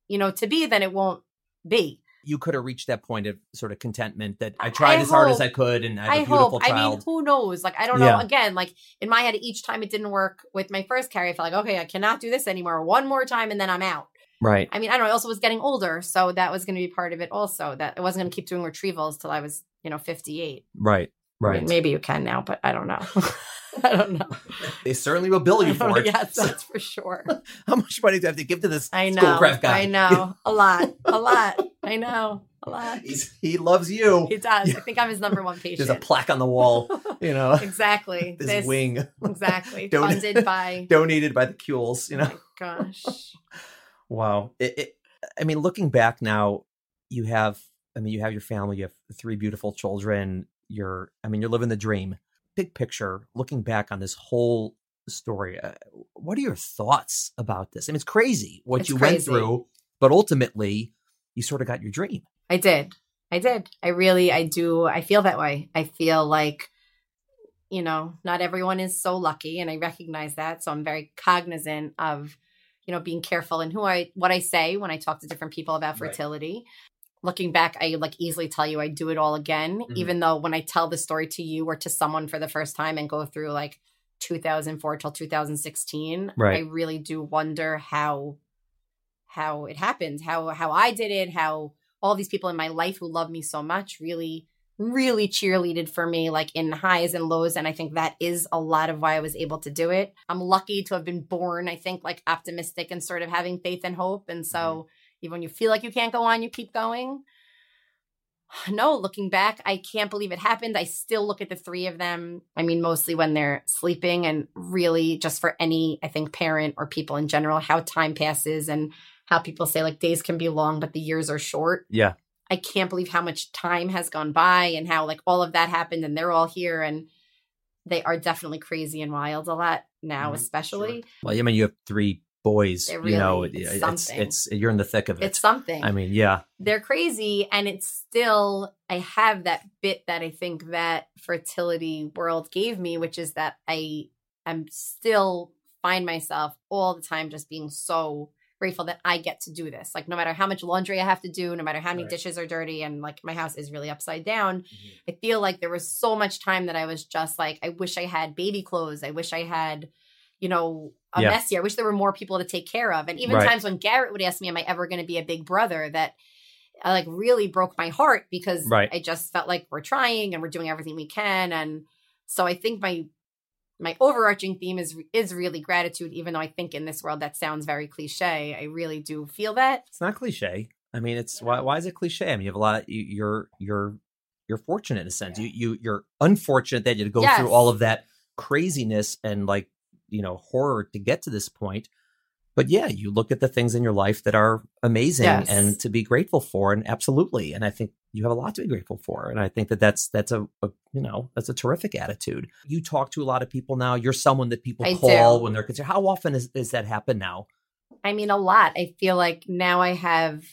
you know, to be, then it won't be. You could have reached that point of sort of contentment that I tried as hard as I could, and I have a beautiful child. I mean, who knows? Like, I don't know. Again, like in my head, each time it didn't work with my first carrier, I felt like, okay, I cannot do this anymore. One more time and then I'm out. Right. I mean, I don't know. I also was getting older. So that was going to be part of it also, that I wasn't going to keep doing retrievals till I was, you know, 58. Right. Right. I mean, maybe you can now, but I don't know. I don't know. They certainly will bill you for it. Yes, that's for sure. How much money do I have to give to this schoolcraft guy? I know. A lot. A lot. I know. A lot. He loves you. He does. Yeah. I think I'm his number one patient. There's a plaque on the wall. You know. Exactly. This wing. Exactly. Donated by the Kules, you know. Oh my gosh. Wow. I mean, looking back now, you have your family, you have 3 beautiful children. You're living the dream. Big picture, looking back on this whole story, what are your thoughts about this? I mean, it's crazy what you went through, but ultimately you sort of got your dream. I did. I really do. I feel that way. I feel like, you know, not everyone is so lucky, and I recognize that. So I'm very cognizant of, you know, being careful in what I say when I talk to different people about fertility. Right. Looking back, I easily tell you I do it all again, mm-hmm. even though when I tell the story to you or to someone for the first time and go through 2004 till 2016, right. I really do wonder how it happened, how I did it, how all these people in my life who love me so much really, really cheerleaded for me, in highs and lows. And I think that is a lot of why I was able to do it. I'm lucky to have been born, I think, optimistic and sort of having faith and hope. And so... Mm-hmm. Even when you feel like you can't go on, you keep going. No, looking back, I can't believe it happened. I still look at the 3 of them. I mean, mostly when they're sleeping, and really just for any, I think, parent or people in general, how time passes and how people say days can be long, but the years are short. Yeah. I can't believe how much time has gone by and how all of that happened, and they're all here, and they are definitely crazy and wild a lot now, mm-hmm. especially. Sure. Well, I mean, you have 3 boys, really, it's you're in the thick of it. It's something. I mean, yeah, they're crazy, and it's still, I have that bit that I think that fertility world gave me, which is that I am still find myself all the time just being so grateful that I get to do this. No matter how much laundry I have to do, no matter how many right. dishes are dirty, and my house is really upside down, mm-hmm. I feel like there was so much time that I was just I wish I had baby clothes. I wish I had, a yeah. mess here. I wish there were more people to take care of. And even right. times when Garrett would ask me, am I ever going to be a big brother, that really broke my heart, because right. I just felt like we're trying and we're doing everything we can. And so I think my overarching theme is really gratitude, even though I think in this world that sounds very cliche. I really do feel that. It's not cliche. I mean, it's yeah. why is it cliche? I mean, you have a lot of, you're fortunate in a sense. Yeah. You're unfortunate that you had to go yes. through all of that craziness and horror to get to this point. But yeah, you look at the things in your life that are amazing yes. and to be grateful for. And absolutely. And I think you have a lot to be grateful for. And I think that that's a terrific attitude. You talk to a lot of people now. You're someone that people call when they're concerned. How often does that happen now? I mean, a lot. I feel like now I have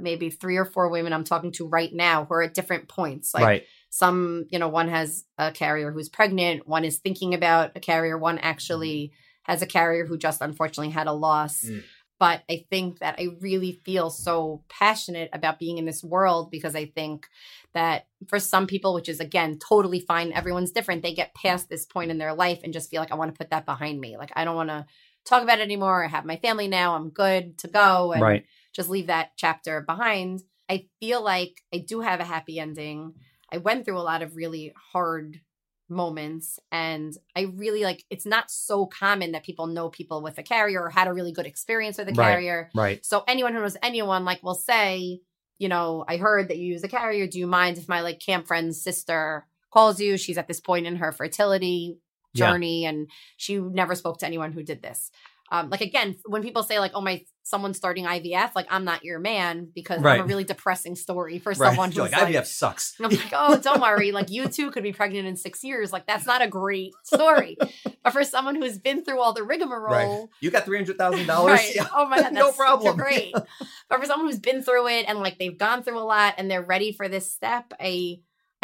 maybe 3 or 4 women I'm talking to right now who are at different points. Right. Some, one has a carrier who's pregnant, one is thinking about a carrier, one actually has a carrier who just unfortunately had a loss. Mm. But I think that I really feel so passionate about being in this world, because I think that for some people, which is, again, totally fine, everyone's different, they get past this point in their life and just feel like, I want to put that behind me. I don't want to talk about it anymore. I have my family now. I'm good to go. And right. just leave that chapter behind. I feel like I do have a happy ending. I went through a lot of really hard moments, and I really it's not so common that people know people with a carrier or had a really good experience with a carrier. Right. So anyone who knows anyone will say, I heard that you use a carrier. Do you mind if my camp friend's sister calls you? She's at this point in her fertility journey yeah. and she never spoke to anyone who did this. Again, when people say oh, someone's starting IVF, I'm not your man, because right. I'm a really depressing story for right. someone who's IVF sucks. And I'm oh, don't worry. You too could be pregnant in 6 years. That's not a great story. But for someone who's been through all the rigmarole. Right. You got $300,000. Right. Yeah. Oh my God. That's no problem. Great. But for someone who's been through it and they've gone through a lot and they're ready for this step, I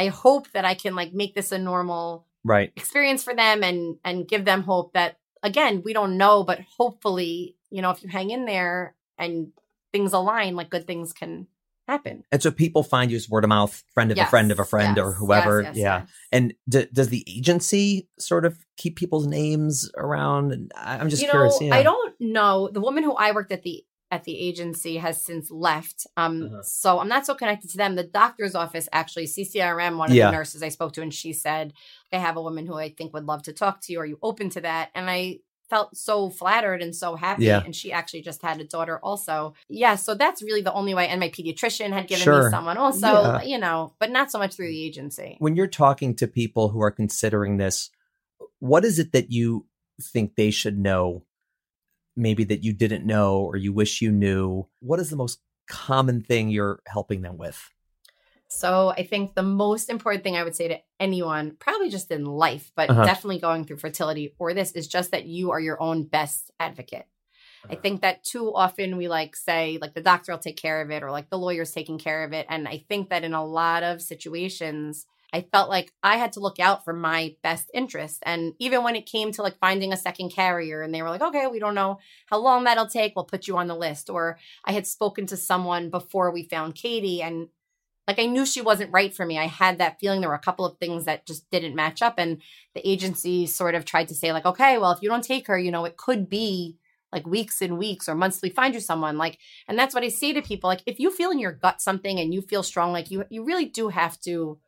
hope that I can make this a normal right. experience for them and give them hope that, again, we don't know, but hopefully, if you hang in there and things align, good things can happen. And so people find you as word of mouth, friend of yes. a friend of a friend yes. or whoever. Yes, yes, yeah. Yes. And does the agency sort of keep people's names around? And I'm just curious. Yeah. I don't know. The woman who I worked at the at the agency has since left. So I'm not so connected to them. The doctor's office, actually, CCRM, one of the nurses I spoke to, and she said, I have a woman who I think would love to talk to you. Are you open to that? And I felt so flattered and so happy. Yeah. And she actually just had a daughter also. Yeah. So that's really the only way. And my pediatrician had given me someone also, you know, but not so much through the agency. When you're talking to people who are considering this, what is it that you think they should know? Maybe that you didn't know or you wish you knew? What is the most common thing you're helping them with? So I think the most important thing I would say to anyone, probably just in life, but definitely going through fertility or this, is just that you are your own best advocate. I think that too often we like say, like, the doctor will take care of it, or like the lawyer's taking care of it. And I think that in a lot of situations, I felt like I had to look out for my best interest. And even when it came to like finding a second carrier, and they were like, okay, we don't know how long that'll take, we'll put you on the list. Or I had spoken to someone before we found Katie, and like, I knew she wasn't right for me. I had that feeling. There were a couple of things that just didn't match up. And the agency sort of tried to say like, okay, well, if you don't take her, you know, it could be like weeks and weeks or months till we find you someone. Like, and that's what I say to people. Like, if you feel in your gut something and you feel strong, like you really do have to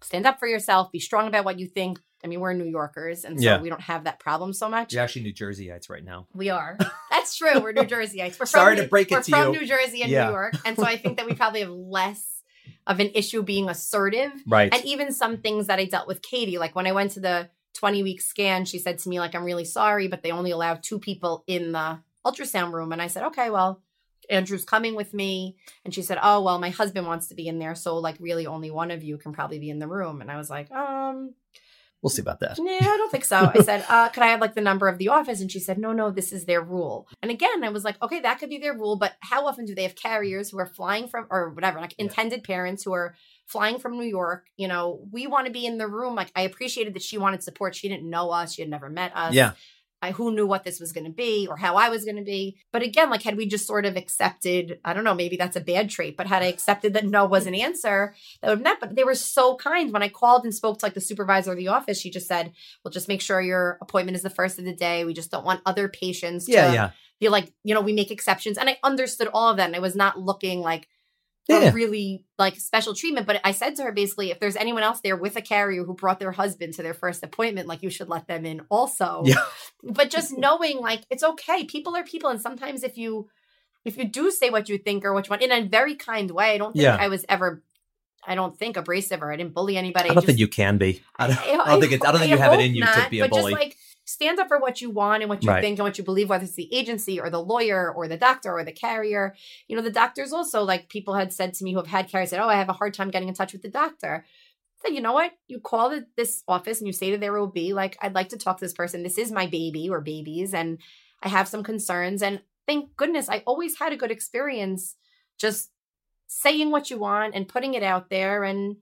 stand up for yourself, be strong about what you think. I mean, we're New Yorkers, and so we don't have that problem so much. You're actually New Jerseyites right now. We are. That's true. We're New Jerseyites. We're sorry to break it to you. We're from New Jersey and New York. And so I think that we probably have less of an issue being assertive. Right. And even some things that I dealt with Katie, like when I went to the 20-week scan, she said to me, like, I'm really sorry, but they only allowed 2 people in the ultrasound room. And I said, okay, well, Andrew's coming with me. And she said, oh, well, my husband wants to be in there, so like really only one of you can probably be in the room. And I was like, we'll see about that. No, I don't think so. I said, could I have like the number of the office? And she said, no, this is their rule. And again, I was like, okay, that could be their rule, but how often do they have carriers who are flying from, or whatever, like intended parents who are flying from New York? You know, we want to be in the room. Like, I appreciated that she wanted support. She didn't know us. She had never met us. Yeah. Who knew what this was going to be or how I was going to be. But again, like, had we just sort of accepted, I don't know, maybe that's a bad trait, but had I accepted that no was an answer, that would have not. But they were so kind. When I called and spoke to like the supervisor of the office, she just said, well, just make sure your appointment is the first of the day. We just don't want other patients to be like, you know, we make exceptions. And I understood all of that. And I was not looking like a really like special treatment. But I said to her, basically, if there's anyone else there with a carrier who brought their husband to their first appointment, like, you should let them in also. Yeah. But just knowing like, it's okay. People are people. And sometimes if you do say what you think or what you want in a very kind way, I don't think I was ever, I don't think, abrasive, or I didn't bully anybody. I don't think you can be. I don't think you have it in you to be a bully. Just like, stand up for what you want and what you think and what you believe, whether it's the agency or the lawyer or the doctor or the carrier. You know, the doctors also, like, people had said to me who have had carriers, said, oh, I have a hard time getting in touch with the doctor. I said, you know what? You call this office and you say to their OB, like, I'd like to talk to this person. This is my baby or babies, and I have some concerns. And thank goodness I always had a good experience just saying what you want and putting it out there. And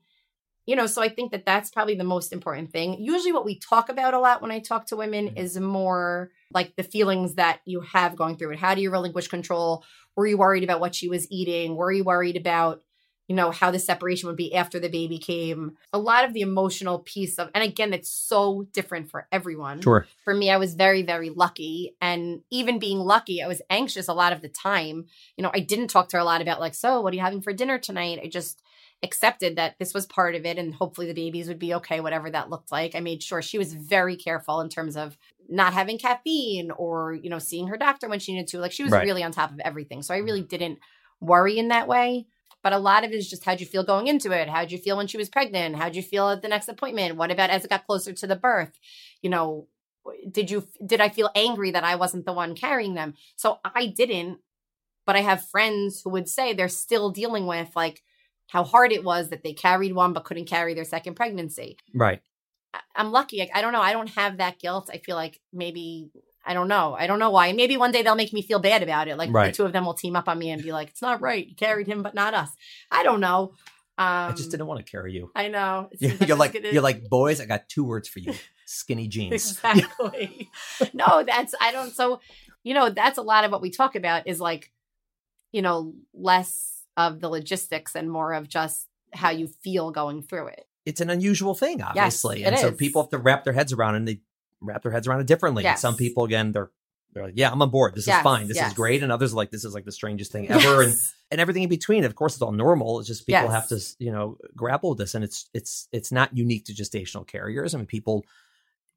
you know, so I think that that's probably the most important thing. Usually what we talk about a lot when I talk to women is more like the feelings that you have going through it. How do you relinquish control? Were you worried about what she was eating? Were you worried about, you know, how the separation would be after the baby came? A lot of the emotional piece of, and again, it's so different for everyone. Sure. For me, I was very, very lucky. And even being lucky, I was anxious a lot of the time. You know, I didn't talk to her a lot about like, so what are you having for dinner tonight? I just accepted that this was part of it, and hopefully the babies would be okay, whatever that looked like. I made sure she was very careful in terms of not having caffeine or, you know, seeing her doctor when she needed to. Like, she was really on top of everything. So I really didn't worry in that way. But a lot of it is just, how'd you feel going into it? How'd you feel when she was pregnant? How'd you feel at the next appointment? What about as it got closer to the birth? You know, did I feel angry that I wasn't the one carrying them? So I didn't, but I have friends who would say they're still dealing with like how hard it was that they carried one but couldn't carry their second pregnancy. Right. I'm lucky. I don't know. I don't have that guilt. I feel like maybe, I don't know. I don't know why. And maybe one day they'll make me feel bad about it. Like the two of them will team up on me and be like, it's not right. You carried him, but not us. I don't know. I just didn't want to carry you. I know. You're like, boys, I got 2 words for you. Skinny jeans. Exactly. No, so, you know, that's a lot of what we talk about is like, you know, less of the logistics and more of just how you feel going through it. It's an unusual thing, obviously. Yes, and so people have to wrap their heads around it differently. Yes. And some people, again, they're They're like, yeah, I'm on board. This is fine. This is great. And others are like, this is like the strangest thing ever. And everything in between. Of course, it's all normal. It's just people have to, you know, grapple with this. And it's not unique to gestational carriers. I mean, people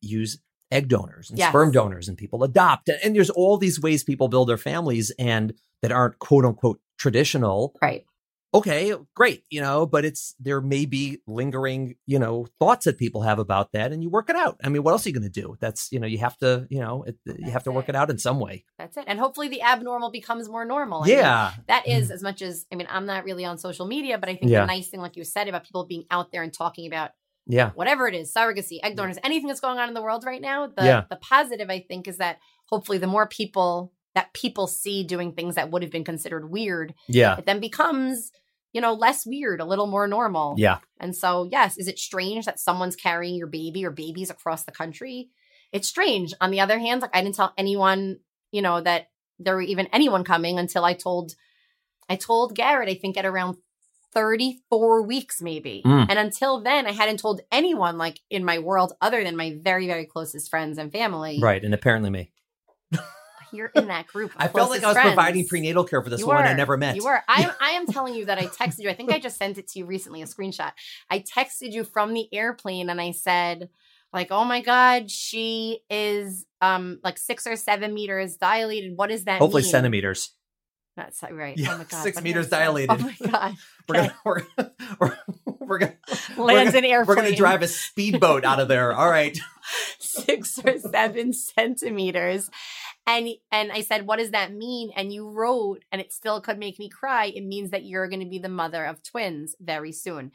use egg donors and sperm donors, and people adopt. And there's all these ways people build their families and that aren't quote unquote traditional. Right. Okay, great. You know, but there may be lingering, you know, thoughts that people have about that, and you work it out. I mean, what else are you going to do? That's, you know, you have to, you know, you have to work it out in some way. That's it. And hopefully the abnormal becomes more normal. I mean, that is as much as, I mean, I'm not really on social media, but I think the nice thing, like you said, about people being out there and talking about whatever it is, surrogacy, egg donors, anything that's going on in the world right now. The positive, I think, is that hopefully the more people that people see doing things that would have been considered weird, it then becomes, you know, less weird, a little more normal. Yeah. And so, yes, is it strange that someone's carrying your baby or babies across the country? It's strange. On the other hand, like, I didn't tell anyone, you know, that there were even anyone coming until I told Garrett, I think at around 34 weeks maybe. And until then, I hadn't told anyone like in my world other than my very, very closest friends and family. Right. And apparently me. You're in that group. I felt like I was providing prenatal care for this woman I never met. You were. I am telling you that I texted you. I think I just sent it to you recently, a screenshot. I texted you from the airplane and I said, like, oh my God, she is like 6 or 7 meters dilated. What does that mean? Hopefully centimeters. That's right. Yeah, oh my God. 6 meters dilated. Oh my God. Okay. We're gonna land an airplane. We're gonna drive a speedboat out of there. All right. 6 or 7 centimeters. And I said, what does that mean? And you wrote, and it still could make me cry, it means that you're going to be the mother of twins very soon.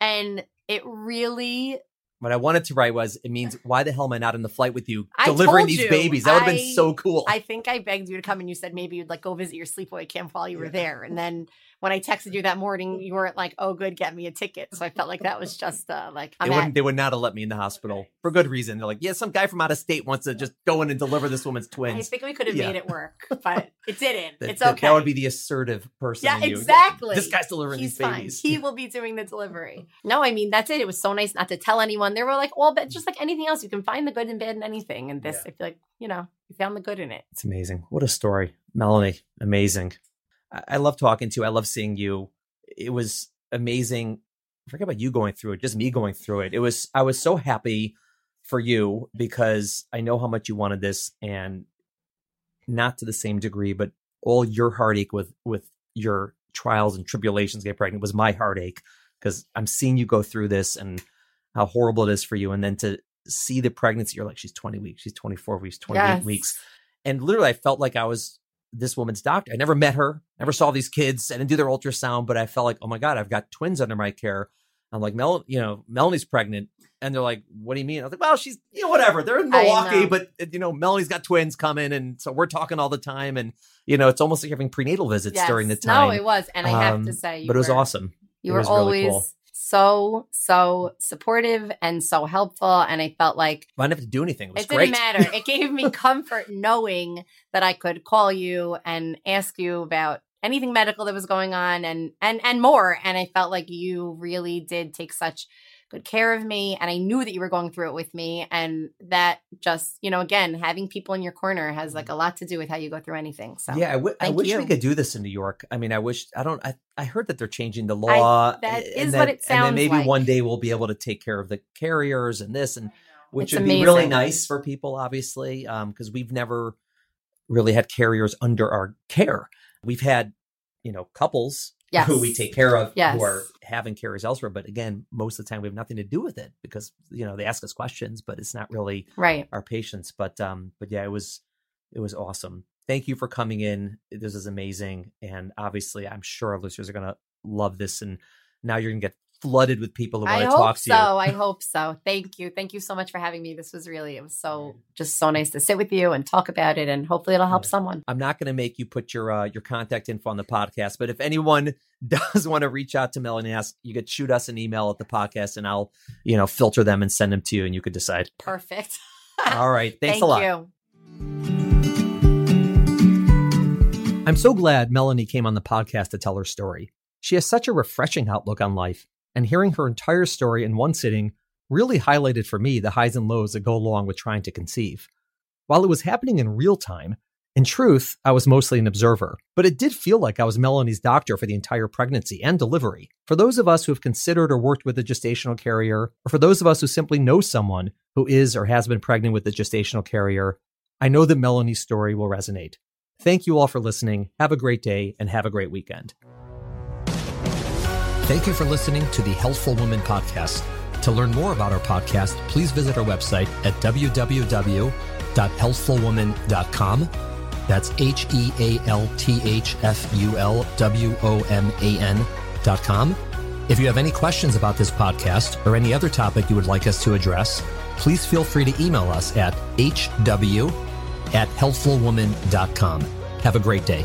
And it really... What I wanted to write was, it means, why the hell am I not in the flight with you delivering these babies? That would have been so cool. I think I begged you to come, and you said maybe you'd like go visit your sleepaway camp while you were there. And then when I texted you that morning, you weren't like, oh, good, get me a ticket. So I felt like that was just like... They would not have let me in the hospital for good reason. They're like, yeah, some guy from out of state wants to just go in and deliver this woman's twins. I think we could have made it work, but it didn't. It's okay. That would be the assertive person. Yeah, exactly. This guy's delivering these babies. He will be doing the delivery. No, I mean, that's it. It was so nice not to tell anyone. There were like all, but just like anything else, you can find the good and bad in anything. And this, I feel like, you know, you found the good in it. It's amazing. What a story. Melanie, amazing. I love talking to you. I love seeing you. It was amazing. I forget about you going through it, just me going through it. I was so happy for you because I know how much you wanted this, and not to the same degree, but all your heartache with your trials and tribulations getting pregnant was my heartache, because I'm seeing you go through this and how horrible it is for you. And then to see the pregnancy, you're like, she's 20 weeks, she's 24 weeks, 28 weeks. And literally I felt like I was this woman's doctor. I never met her, never saw these kids. I didn't do their ultrasound, but I felt like, oh my God, I've got twins under my care. I'm like, Melanie's pregnant. And they're like, what do you mean? I was like, well, she's, you know, whatever. They're in Milwaukee, but you know, Melanie's got twins coming. And so we're talking all the time. And you know, it's almost like having prenatal visits during the time. No, it was. And I have to say, but it was awesome. You were always really cool. So supportive and so helpful. And I felt like I didn't have to do anything. It was great. It didn't matter. It gave me comfort knowing that I could call you and ask you about anything medical that was going on and more. And I felt like you really did take such good care of me. And I knew that you were going through it with me. And that just, you know, again, having people in your corner has like a lot to do with how you go through anything. So yeah, I wish we could do this in New York. I mean, I heard that they're changing the law. That is what it sounds like. And then maybe one day we'll be able to take care of the carriers and this, and which would be really nice for people, obviously, because we've never really had carriers under our care. We've had, you know, couples who we take care of who are having carriers elsewhere. But again, most of the time we have nothing to do with it because, you know, they ask us questions, but it's not really our patients. But yeah, it was awesome. Thank you for coming in. This is amazing. And obviously, I'm sure our listeners are going to love this. And now you're going to get flooded with people who want to talk to you. I hope so. Thank you. Thank you so much for having me. This was really, it was so nice to sit with you and talk about it. And hopefully it'll help someone. I'm not going to make you put your contact info on the podcast, but if anyone does want to reach out to Melanie and ask, you could shoot us an email at the podcast and I'll, you know, filter them and send them to you and you could decide. Perfect. All right. Thanks a lot. Thank you. I'm so glad Melanie came on the podcast to tell her story. She has such a refreshing outlook on life, and hearing her entire story in one sitting really highlighted for me the highs and lows that go along with trying to conceive. While it was happening in real time, in truth, I was mostly an observer, but it did feel like I was Melanie's doctor for the entire pregnancy and delivery. For those of us who have considered or worked with a gestational carrier, or for those of us who simply know someone who is or has been pregnant with a gestational carrier, I know that Melanie's story will resonate. Thank you all for listening. Have a great day and have a great weekend. Thank you for listening to the Healthful Woman podcast. To learn more about our podcast, please visit our website at www.healthfulwoman.com. That's HEALTHFULWOMAN.com. If you have any questions about this podcast or any other topic you would like us to address, please feel free to email us at hw@healthfulwoman.com. Have a great day.